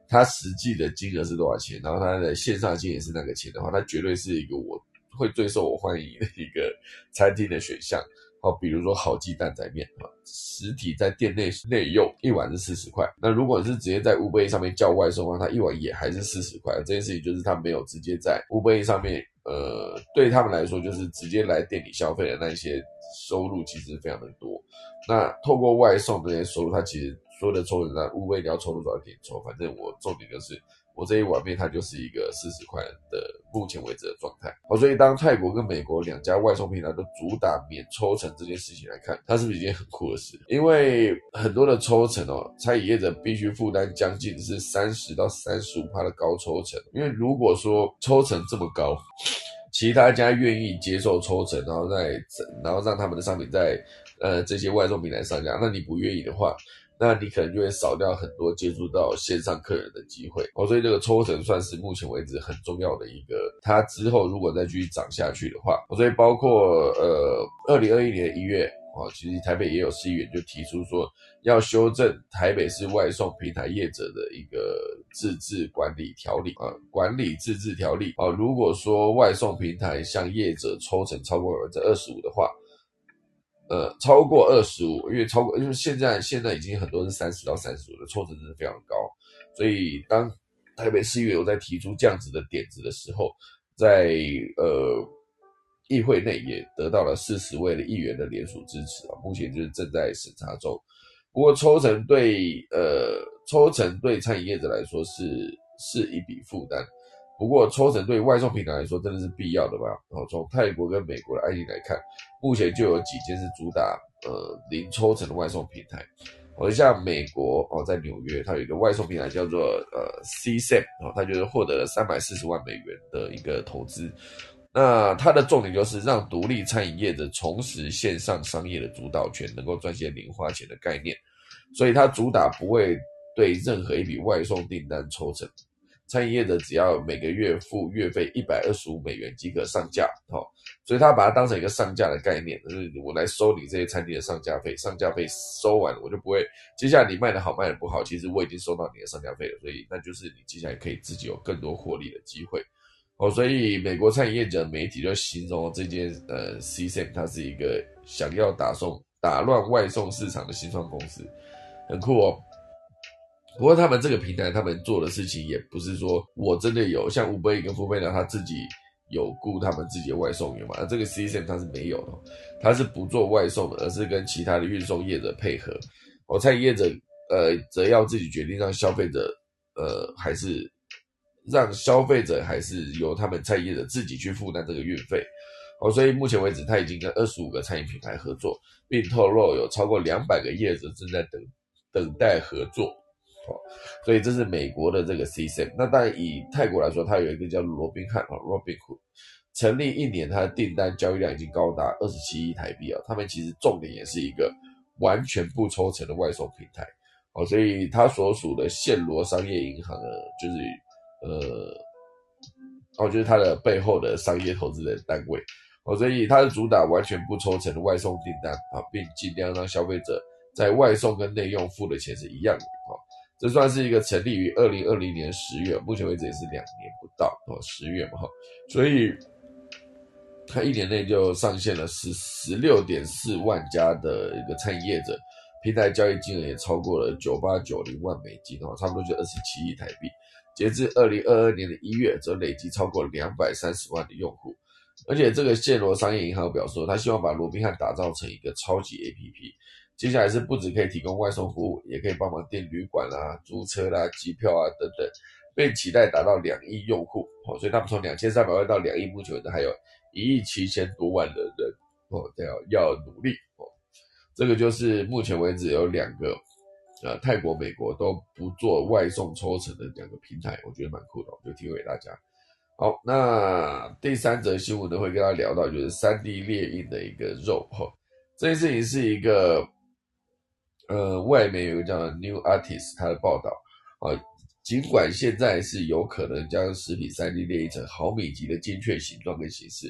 它实际的金额是多少钱，然后它的线上金额是那个钱的话，它绝对是一个我会最受我欢迎的一个餐厅的选项。好，比如说好记蛋仔面啊，实体在店内内用一碗是四十块，那如果你是直接在 Uber Eats 上面叫外送的话，它一碗也还是四十块。这件事情就是它没有直接在 Uber Eats 上面。呃，对他们来说，就是直接来店里消费的那些收入其实非常的多。那透过外送这些收入，它其实所有的抽成，那Uber Eats要抽多少点抽，反正我重点就是我这一碗面它就是一个四十块的目前为止的状态。好，所以当泰国跟美国两家外送平台都主打免抽成这件事情来看，它是不是一件很酷的事？因为很多的抽成哦，餐饮业者必须负担将近是三十到 百分之三十五 的高抽成，因为如果说抽成这么高，其他家愿意接受抽成，然后再然后让他们的商品在呃这些外送平台上架，那你不愿意的话，那你可能就会少掉很多接触到线上客人的机会哦，所以这个抽成算是目前为止很重要的一个，它之后如果再继续涨下去的话，所以包括呃二零二一年一月哦，其实台北也有市议员就提出说要修正台北市外送平台业者的一个自治管理条例啊，管理自治条例啊，如果说外送平台向业者抽成超过 百分之二十五 的话。呃，超过二十五，因为超过，因为现在现在已经很多是三十到三十五的抽成真的非常高，所以当台北市议员有在提出这样子的点子的时候，在呃议会内也得到了四十位的议员的联署支持啊，目前就是正在审查中。不过抽成对呃抽成对餐饮业者来说是是一笔负担，不过抽成对外送平台来说真的是必要的吧？哦，从泰国跟美国的案例来看，目前就有几间是主打呃零抽成的外送平台。哦，像美国哦，在纽约，它有一个外送平台叫做呃 C S A P， 哦，它就是获得了三百四十万美元的一个投资。那它的重点就是让独立餐饮业者重拾线上商业的主导权，能够赚些零花钱的概念。所以它主打不会对任何一笔外送订单抽成。餐饮业者只要每个月付月费一百二十五美元即可上架，哦，所以他把它当成一个上架的概念，就是我来收你这些餐厅的上架费，上架费收完我就不会，接下来你卖的好卖的不好，其实我已经收到你的上架费了，所以那就是你接下来可以自己有更多获利的机会，哦，所以美国餐饮业者媒体就形容这间呃 C S A M 它是一个想要打送打乱外送市场的新创公司，很酷哦。不过他们这个平台，他们做的事情也不是说我真的有像 Uber Eats 跟 Foodpanda 他自己有雇他们自己的外送员嘛，那这个 C S M 他是没有的，他是不做外送的，而是跟其他的运送业者配合。哦，餐饮业者呃则要自己决定让消费者呃还是让消费者还是由他们餐饮业者自己去负担这个运费。哦，所以目前为止他已经跟二十五个餐饮品牌合作，并透露有超过两百个业者正在等等待合作。哦，所以这是美国的这个 C S A M。 那当然以泰国来说，它有一个叫 Robinhood， Robinhood 成立一年，它的订单交易量已经高达二十七亿台币啊，哦，他们其实重点也是一个完全不抽成的外送平台，哦，所以它所属的暹罗商业银行呢，就是呃哦就是它的背后的商业投资人单位，哦，所以它是主打完全不抽成的外送订单啊，并尽量让消费者在外送跟内用付的钱是一样的啊，哦，这算是一个成立于二零二零年十月，目前为止也是两年不到哦，十月嘛，所以它一年内就上线了 十六点四万家的一个餐饮业者，平台交易金额也超过了九千八百九十万美金哦，差不多就二十七亿台币。截至二零二二年的一月，则累积超过两百三十万的用户。而且这个暹罗商业银行表示，他希望把罗宾汉打造成一个超级 A P P。接下来是不只可以提供外送服务，也可以帮忙订旅馆啦、啊、租车啦、啊、机票啊等等，被期待达到两亿用户哦，所以他们从两千三百万到两亿，目前还有一亿七千多万的人哦，要努力哦。这个就是目前为止有两个呃泰国、美国都不做外送抽成的两个平台，我觉得蛮酷的，我就提供给大家。好，那第三则新闻呢，会跟大家聊到就是 三 D 列印的一个肉哦，这件事情是一个。呃，外媒有个叫 New Artist 他的报道啊，尽管现在是有可能将食品 三 D 列印成毫米级的精确形状跟形式，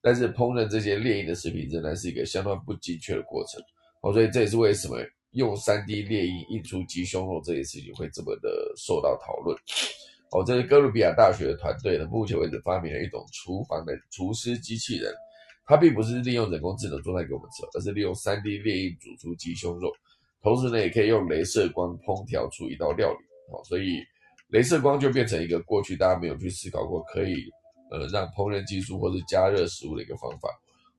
但是烹饪这些列印的食品仍然是一个相当不精确的过程哦，所以这也是为什么用 三 D 列印印出鸡胸肉这件事情会这么的受到讨论哦。这是哥伦比亚大学的团队呢，目前为止发明了一种厨房的厨师机器人，它并不是利用人工智能做菜给我们吃，而是利用 三 D 列印煮出鸡胸肉。同时呢，也可以用雷射光烹调出一道料理，哦，所以雷射光就变成一个过去大家没有去思考过，可以呃让烹饪技术或是加热食物的一个方法。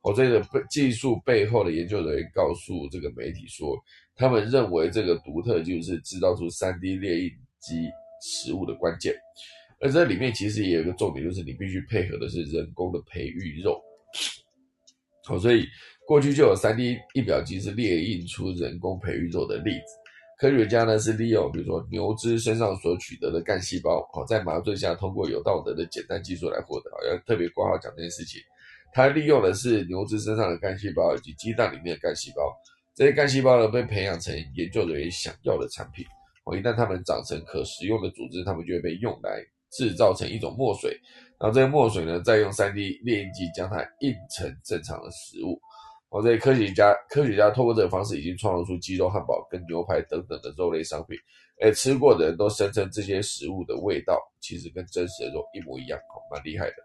哦，这个技术背后的研究人员告诉这个媒体说，他们认为这个独特就是制造出 三 D 列印机食物的关键。而这里面其实也有一个重点，就是你必须配合的是人工的培育肉。哦，所以过去就有 三 D 印表机是列印出人工培育肉的例子，科学家呢是利用比如说牛只身上所取得的干细胞、哦、在麻醉下通过有道德的简单技术来获得，要特别括号讲这件事情。他利用的是牛只身上的干细胞以及鸡蛋里面的干细胞，这些干细胞呢被培养成研究人员想要的产品、哦、一旦它们长成可食用的组织，它们就会被用来制造成一种墨水，然后这个墨水呢再用 三 D 列印剂将它印成正常的食物。哦、这些科学家科学家透过这个方式已经创造出鸡肉汉堡跟牛排等等的肉类商品，诶吃过的人都声称这些食物的味道其实跟真实的肉一模一样、哦、蛮厉害的、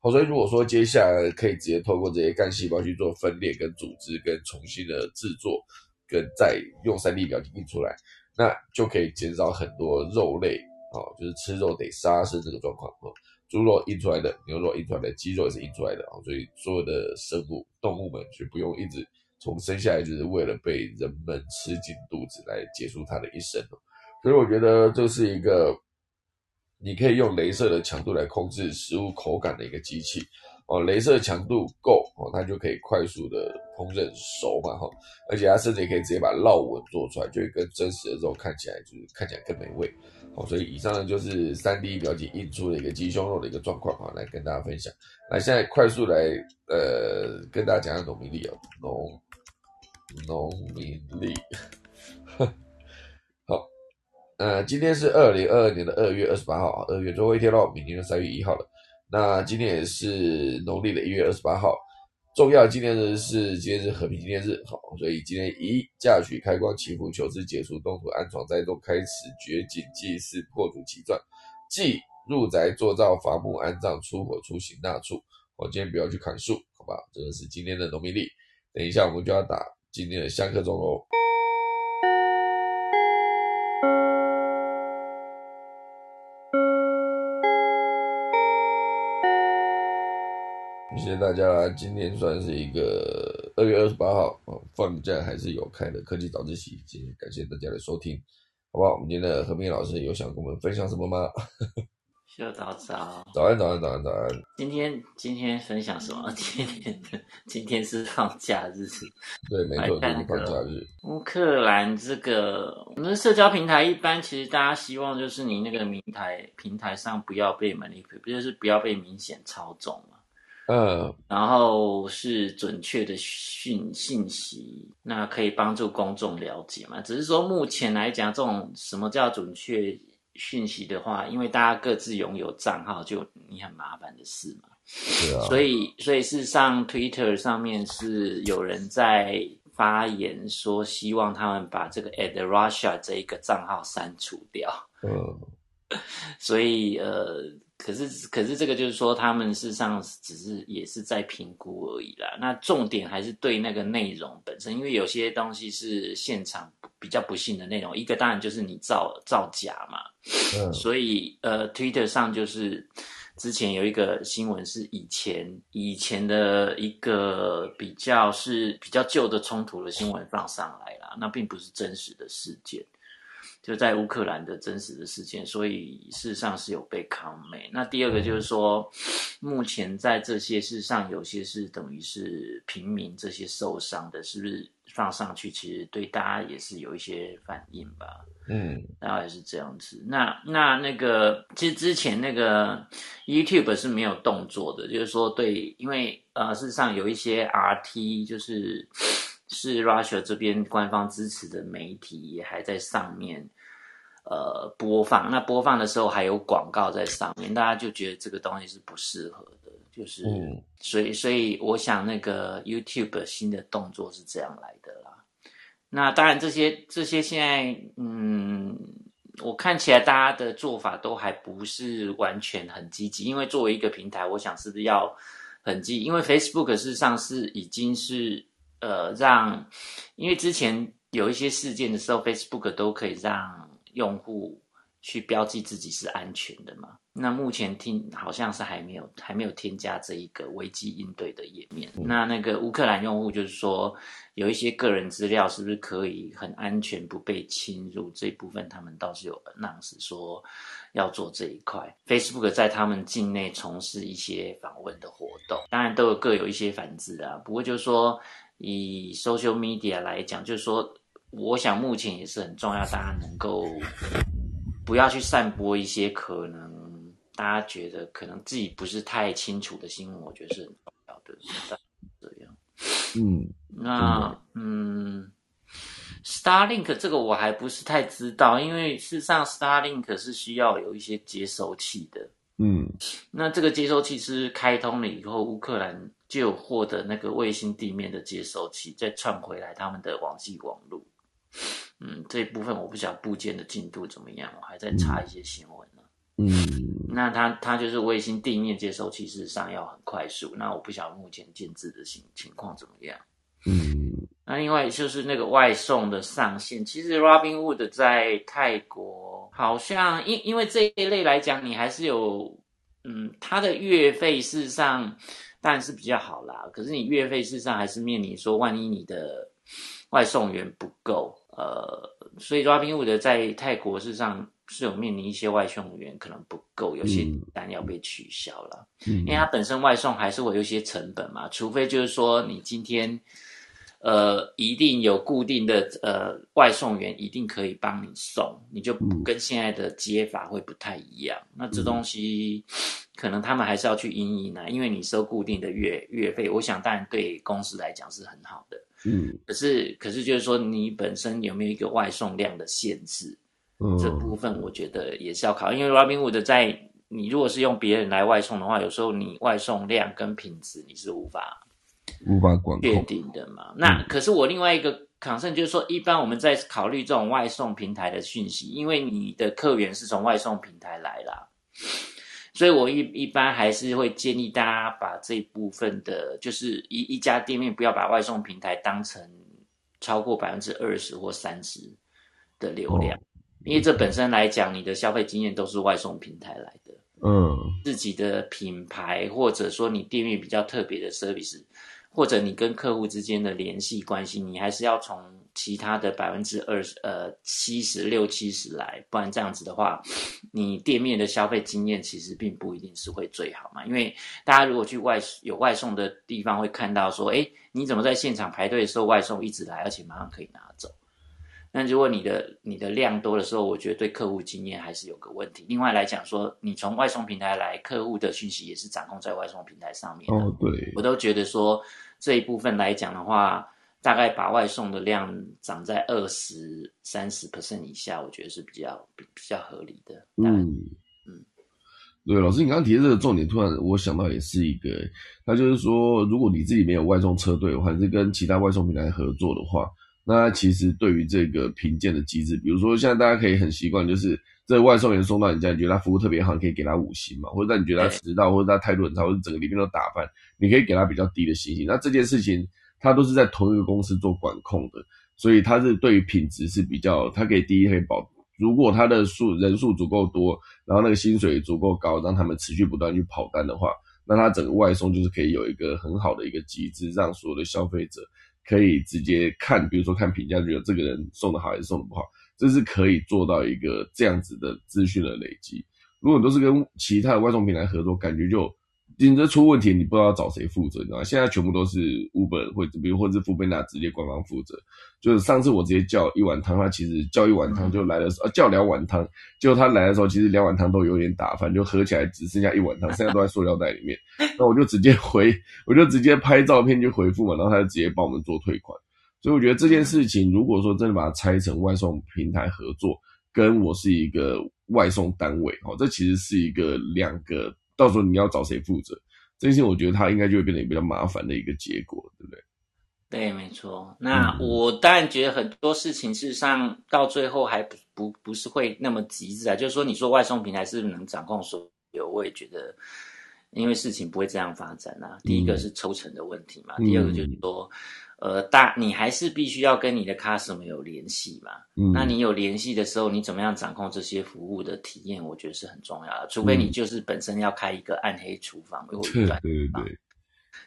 哦、所以如果说接下来可以直接透过这些干细胞去做分裂跟组织跟重新的制作跟再用 三 D 表印出来，那就可以减少很多肉类、哦、就是吃肉得杀生这个状况、哦，猪肉印出来的，牛肉印出来的，鸡肉也是印出来的、哦、所以所有的生物动物们就不用一直从生下来就是为了被人们吃进肚子来结束它的一生、哦、所以我觉得这是一个你可以用雷射的强度来控制食物口感的一个机器、哦、雷射强度够、哦、它就可以快速的烹饪熟嘛、哦、而且它甚至也可以直接把烙纹做出来，就会跟真实的肉看起来就是看起来更美味。好，所以以上呢就是 三 D 表情印出的一个鸡胸肉的一个状况啊，来跟大家分享。那现在快速来呃跟大家讲讲农民力哦，农农民力。好，呃，今天是二零二二年的二月二十八号，二月最后一天喽，明天就三月一号了。那今天也是农历的一月二十八号。重要纪念日是今天是和平纪念日，好，所以今天一嫁娶、开光、祈福、求知、解除、动土、安床、栽种、开始、掘井、祭祀、破土、起篆、祭入宅、做灶、伐木、安葬、出火、出行、纳畜。我今天不要去砍树，好吧？这个是今天的农民历。等一下我们就要打今天的香客钟喽。谢谢大家，今天算是一个二月二十八号、哦、放假还是有开的科技早自习，今天感谢大家的收听，好不好？我们今天的和平老师有想跟我们分享什么吗？秀早早，早安早安早安早安。今天今天分享什么？今天今天是放假日，对，没错，就是放假日。乌克兰这个，我们的社交平台一般其实大家希望就是你那个平台平台上不要被 manipulate， 就是不要被明显操纵嘛。嗯，然后是准确的讯信息，那可以帮助公众了解嘛。只是说目前来讲，这种什么叫准确讯息的话，因为大家各自拥有账号，就你很麻烦的事嘛。对啊。所以，所以事实上 ，Twitter 上面是有人在发言说，希望他们把这个 at Russia 这一个账号删除掉。嗯，所以呃。可是，可是这个就是说，他们事实上只是也是在评估而已啦。那重点还是对那个内容本身，因为有些东西是现场比较不幸的内容。一个当然就是你造造假嘛，嗯、所以呃 ，Twitter 上就是之前有一个新闻是以前以前的一个比较是比较旧的冲突的新闻放上来啦，那并不是真实的事件。就在乌克兰的真实的事件，所以事实上是有被 comment。那第二个就是说，目前在这些事上，有些是等于是平民这些受伤的，是不是放上去，其实对大家也是有一些反应吧？嗯，大概是这样子。那那那个，其实之前那个 YouTube 是没有动作的，就是说对，因为呃，事实上有一些 R T 就是。是 Russia 这边官方支持的媒体也还在上面，呃，播放。那播放的时候还有广告在上面，大家就觉得这个东西是不适合的，就是，嗯、所以，所以我想那个 YouTube 新的动作是这样来的啦。那当然，这些这些现在，嗯，我看起来大家的做法都还不是完全很积极，因为作为一个平台，我想是不是要很积极？因为 Facebook 事实上是已经是。呃，让，因为之前有一些事件的时候 ，Facebook 都可以让用户去标记自己是安全的嘛。那目前听好像是还没有还没有添加这一个危机应对的页面。那那个乌克兰用户就是说，有一些个人资料是不是可以很安全不被侵入，这一部分他们倒是有 announce 说要做这一块。Facebook 在他们境内从事一些访问的活动，当然都有各有一些反制啊。不过就是说。以 social media 来讲，就是说我想目前也是很重要，大家能够不要去散播一些可能大家觉得可能自己不是太清楚的新闻，我觉得是很重要的。这样，嗯，那嗯 ，Starlink 这个我还不是太知道，因为事实上 Starlink 是需要有一些接收器的。嗯，那这个接收器是开通了以后，乌克兰就有获得那个卫星地面的接收器，再串回来他们的网际网路。嗯，这一部分我不晓得部件的进度怎么样，我还在查一些新闻呢。嗯，那它它就是卫星地面接收器，事实上要很快速。那我不晓得目前建制的情情况怎么样。嗯，那另外就是那个外送的上限，其实 Robinhood 在泰国。好像因因为这一类来讲，你还是有，嗯，它的月费事实上当然是比较好啦。可是你月费事实上还是面临说，万一你的外送员不够，呃，所以 Robinhood 在泰国事实上是有面临一些外送员可能不够，有些单要被取消了，嗯，因为它本身外送还是会有一些成本嘛，除非就是说你今天。呃，一定有固定的呃外送员，一定可以帮你送，你就跟现在的接法会不太一样。那这东西可能他们还是要去因应啊，因为你收固定的月月费，我想当然对公司来讲是很好的。嗯，可是可是就是说你本身有没有一个外送量的限制，嗯，这部分我觉得也是要考虑，因为 Robinhood 在你如果是用别人来外送的话，有时候你外送量跟品质你是无法。无法管控确定的嘛，那可是我另外一个 concern 就是说，一般我们在考虑这种外送平台的讯息，因为你的客源是从外送平台来啦，所以我一一般还是会建议大家把这一部分的，就是一一家店面不要把外送平台当成超过 百分之二十 或 百分之三十 的流量，哦，因为这本身来讲，你的消费经验都是外送平台来的，嗯，自己的品牌或者说你店面比较特别的 service。或者你跟客户之间的联系关系，你还是要从其他的百分之二十呃七十六七十来，不然这样子的话，你店面的消费经验其实并不一定是会最好嘛。因为大家如果去外有外送的地方，会看到说，哎，你怎么在现场排队的时候外送一直来，而且马上可以拿走。那如果你的你的量多的时候，我觉得对客户经验还是有个问题。另外来讲说，你从外送平台来，客户的讯息也是掌控在外送平台上面的。哦，对，我都觉得说这一部分来讲的话，大概把外送的量涨在二十三十 percent 以下，我觉得是比较比较合理的。嗯嗯，对，老师，你刚刚提的这个重点，突然我想到也是一个，那就是说，如果你自己没有外送车队，还是跟其他外送平台合作的话。那其实对于这个评鉴的机制，比如说现在大家可以很习惯，就是这个外送员送到你家，你觉得他服务特别好，你可以给他五星嘛，或者你觉得他迟到，或者他态度很差，或者整个里面都打扮，你可以给他比较低的星星。那这件事情，他都是在同一个公司做管控的，所以他是对于品质是比较，他可以第一可以保，如果他的数人数足够多，然后那个薪水足够高，让他们持续不断去跑单的话，那他整个外送就是可以有一个很好的一个机制，让所有的消费者。可以直接看，比如说看评价，觉得这个人送的好还是送的不好，这是可以做到一个这样子的资讯的累积。如果你都是跟其他的外送平台合作，感觉就你这出问题，你不知道找谁负责，你知道？现在全部都是 Uber 或者比如或者是 Foodpanda 直接官方负责。就是上次我直接叫一碗汤，他其实叫一碗汤就来的时候，啊，叫两碗汤，结果他来的时候，其实两碗汤都有点打翻，就合起来只剩下一碗汤，剩下都在塑料袋里面。那我就直接回，我就直接拍照片去回复嘛，然后他就直接帮我们做退款。所以我觉得这件事情，如果说真的把它拆成外送平台合作，跟我是一个外送单位，哦，这其实是一个两个。到时候你要找谁负责，这件事情我觉得它应该就会变得比较麻烦的一个结果，对不对？对，没错。那我当然觉得很多事情事实上到最后还不不不是会那么极致啊。就是说，你说外送平台是不是能掌控所有？我也觉得，因为事情不会这样发展啊。第一个是抽成的问题嘛，嗯，第二个就是说，呃，大你还是必须要跟你的 customer 有联系嘛。嗯，那你有联系的时候，你怎么样掌控这些服务的体验？我觉得是很重要的。除非你就是本身要开一个暗黑厨房，嗯，或者短厨房，对对对，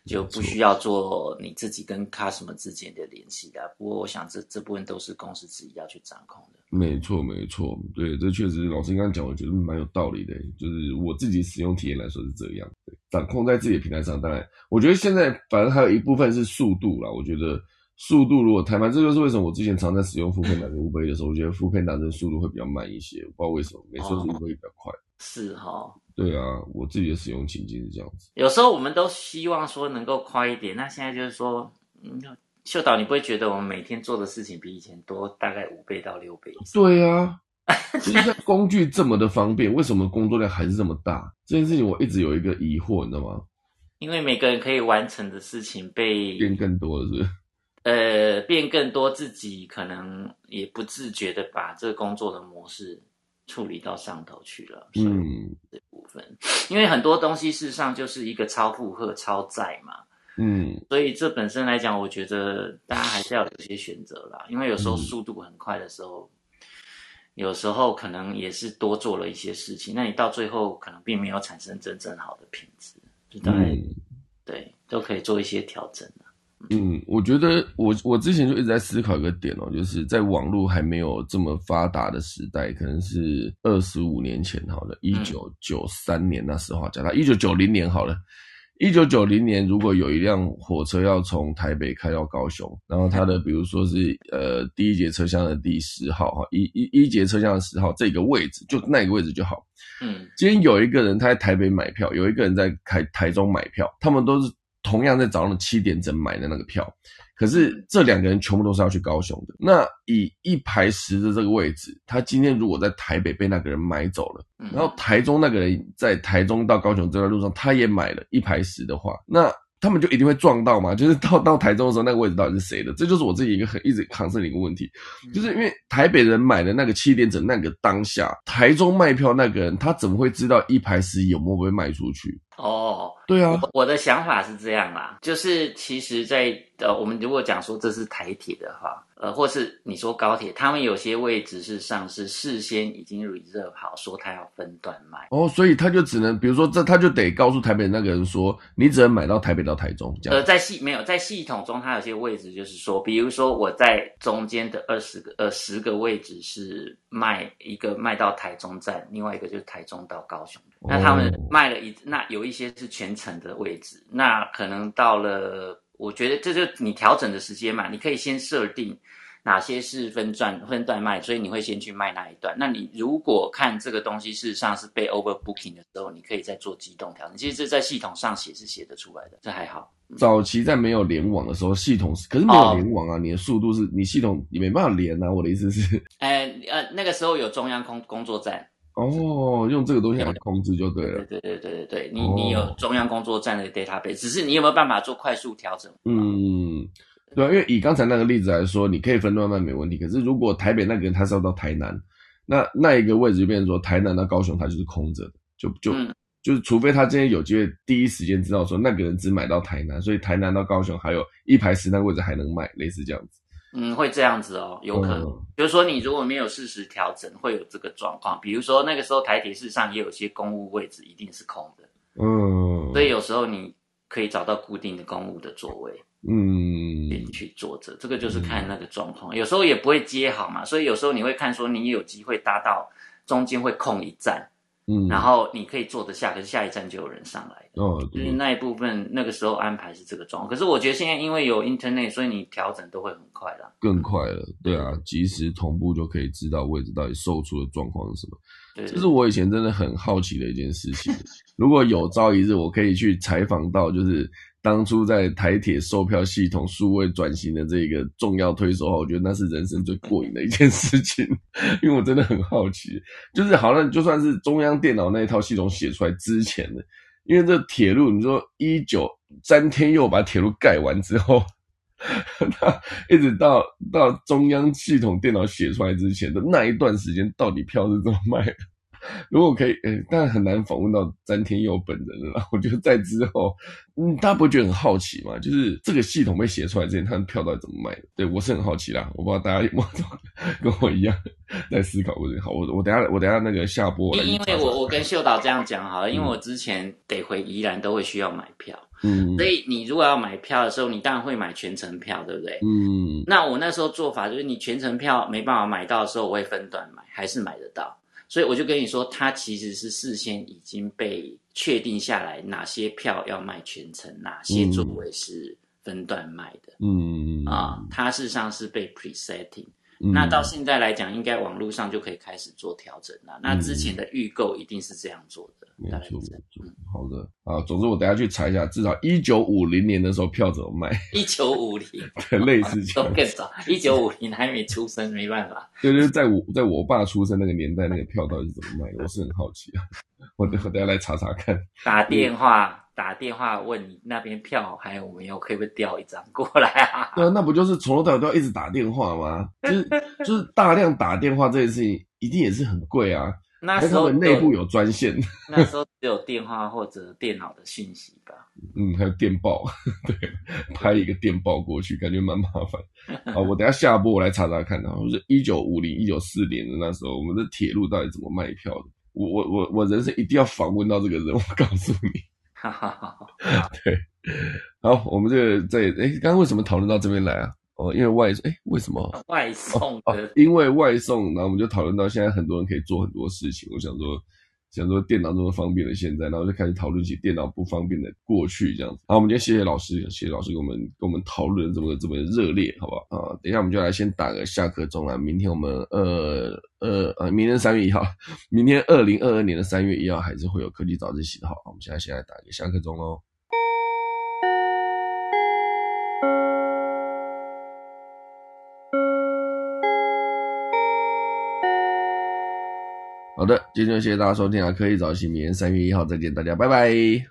就不需要做你自己跟 customer 之间的联系的，啊。不过我想这这部分都是公司自己要去掌控的。没错，没错，对，这确实老师刚刚讲，我觉得蛮有道理的。就是我自己使用体验来说是这样，掌控在自己的平台上。当然，我觉得现在反正还有一部分是速度啦。我觉得速度如果太慢，这就是为什么我之前常在使用 Foodpanda 跟 Uber Eats 的时候，我觉得 Foodpanda 的速度会比较慢一些，我不知道为什么，每次都是 Uber Eats 比较快。哦，是哈，哦。对啊，我自己的使用情境是这样子。有时候我们都希望说能够快一点，那现在就是说，嗯，秀导，你不会觉得我们每天做的事情比以前多大概五倍到六倍以上？对啊，现在工具这么的方便，为什么工作量还是这么大？这件事情我一直有一个疑惑，你知道吗？因为每个人可以完成的事情被变更多了，是不是？呃，变更多，自己可能也不自觉的把这个工作的模式处理到上头去了。嗯，这部分，因为很多东西事实上就是一个超负荷、超载嘛。嗯，所以这本身来讲，我觉得大家还是要有些选择啦。因为有时候速度很快的时候，嗯，有时候可能也是多做了一些事情，那你到最后可能并没有产生真正好的品质，就大概，嗯，对，都可以做一些调整啦。嗯，我觉得我我之前就一直在思考一个点哦，就是在网络还没有这么发达的时代，可能是二十五年前好了，一九九三年那时候，讲到一九九零年好了，一九九零年如果有一辆火车要从台北开到高雄，然后它的比如说是呃第一节车厢的第十号，一一一节车厢的十号这个位置，就那个位置就好。嗯，今天有一个人他在台北买票，有一个人在台台中买票，他们都是同样在早上的七点整买的那个票，可是这两个人全部都是要去高雄的。那以一排十的这个位置，他今天如果在台北被那个人买走了，然后台中那个人在台中到高雄这段路上他也买了一排十的话，那他们就一定会撞到嘛，就是到到台中的时候那个位置到底是谁的？这就是我自己一个很一直抗争的一个问题，就是因为台北人买的那个七点整那个当下，台中卖票那个人他怎么会知道一排十有没有被卖出去？哦，对啊，我的想法是这样啦，就是其实在呃，我们如果讲说这是台铁的话，呃，或是你说高铁，他们有些位置是上是事先已经 reserve 好，说他要分段卖。哦，所以他就只能，比如说这他就得告诉台北那个人说，你只能买到台北到台中这样。呃，在系没有在系统中，他有些位置就是说，比如说我在中间的二十个呃十个位置是卖一个卖到台中站，另外一个就是台中到高雄。哦，那他们卖了一那有一。一些是全程的位置，那可能到了，我觉得这就是你调整的时间嘛，你可以先设定哪些是分段分段卖，所以你会先去卖那一段。那你如果看这个东西事实上是被 overbooking 的时候，你可以再做机动调整。其实这在系统上写是写得出来的，这还好。早期在没有联网的时候，系统是可是没有联网啊， oh, 你的速度是你系统你没办法连啊。我的意思是，呃呃，那个时候有中央工工作站。哦，用这个东西来控制就对了。对对对对对，你、哦、你有中央工作站的 database， 只是你有没有办法做快速调整？嗯，对啊，因为以刚才那个例子来说，你可以分段卖没问题。可是如果台北那个人他是要到台南，那那一个位置就变成说台南到高雄他就是空着的，就就、嗯、就是除非他今天有机会第一时间知道说那个人只买到台南，所以台南到高雄还有一排十那个位置还能卖，类似这样子。嗯，会这样子哦，有可能。嗯、比如说，你如果没有适时调整，会有这个状况。比如说，那个时候台铁事实上也有些公务位置一定是空的，嗯，所以有时候你可以找到固定的公务的座位，嗯，去坐着。这个就是看那个状况，有时候也不会接好嘛，所以有时候你会看说你有机会搭到中间会空一站，嗯，然后你可以坐得下，可是下一站就有人上来了，哦，就是那一部分那个时候安排是这个状况。可是我觉得现在因为有 internet， 所以你调整都会很快啦，更快了，对啊，即时同步就可以知道位置到底售出的状况是什么。对，这是我以前真的很好奇的一件事情。如果有朝一日我可以去采访到，就是当初在台铁售票系统数位转型的这个重要推手，我觉得那是人生最过瘾的一件事情。因为我真的很好奇，就是好像就算是中央电脑那一套系统写出来之前的，因为这铁路，你说一九詹天佑把铁路盖完之后，他一直到到中央系统电脑写出来之前的那一段时间，到底票是怎么卖的？如果可以，欸，但很难访问到詹天佑本人了。我觉得在之后，嗯，大家不会觉得很好奇吗？就是这个系统被写出来之前，他的票到底怎么卖的？对，我是很好奇啦，我不知道大家有没有跟我一样在思考过这个。好，我我等一下我等一下那个下播来查查。因为我我跟秀导这样讲好了，因为我之前得回宜兰都会需要买票。嗯，所以你如果要买票的时候，你当然会买全程票，对不对？嗯，那我那时候做法就是，你全程票没办法买到的时候，我会分段买，还是买得到。所以我就跟你说，它其实是事先已经被确定下来，哪些票要卖全程，哪些座位是分段卖的，嗯啊、呃，它事实上是被 presetting。那到现在来讲，应该网络上就可以开始做调整了。嗯、那之前的预购一定是这样做的，没错，嗯，好的啊。总之我等一下去查一下，至少一九五零年的时候票怎么卖？一九五零 类似这样，都更早。一九五零还没出生，没办法。对，就是在我在我爸出生那个年代，那个票到底是怎么卖？我是很好奇啊。我等我等一下来查查看。打电话。打电话问你那边票还有没有，可以不可以调一张过来啊？对啊，那不就是从头到尾都要一直打电话吗？就是就是大量打电话这件事情，一定也是很贵啊。那时候内部有专线，那时候只有电话或者电脑的讯息吧。嗯，还有电报，对，拍一个电报过去，感觉蛮麻烦。好，我等一下下播我来查查看啊。我是一九五零、一九四零的那时候，我们的铁路到底怎么卖票的？我我我我人生一定要访问到这个人，我告诉你。哈哈哈，对，好，我们这个在诶，刚刚为什么讨论到这边来啊？哦，因为外诶，为什么外送的、哦哦？因为外送，然后我们就讨论到现在很多人可以做很多事情。我想说，想说电脑这么方便的现在，然后就开始讨论起电脑不方便的过去这样子。好，我们今天谢谢老师，谢谢老师给我们跟我们讨论这么这么热烈，好不好？啊，等一下我们就来先打个下课钟啦。明天我们呃。呃呃，明天三月一号，明天二零二二年的三月一号还是会有科技早自习的，好，我们现在先来打一个下课钟喽。好的，今天就谢谢大家收听啊，科技早自习，明天三月一号再见，大家拜拜。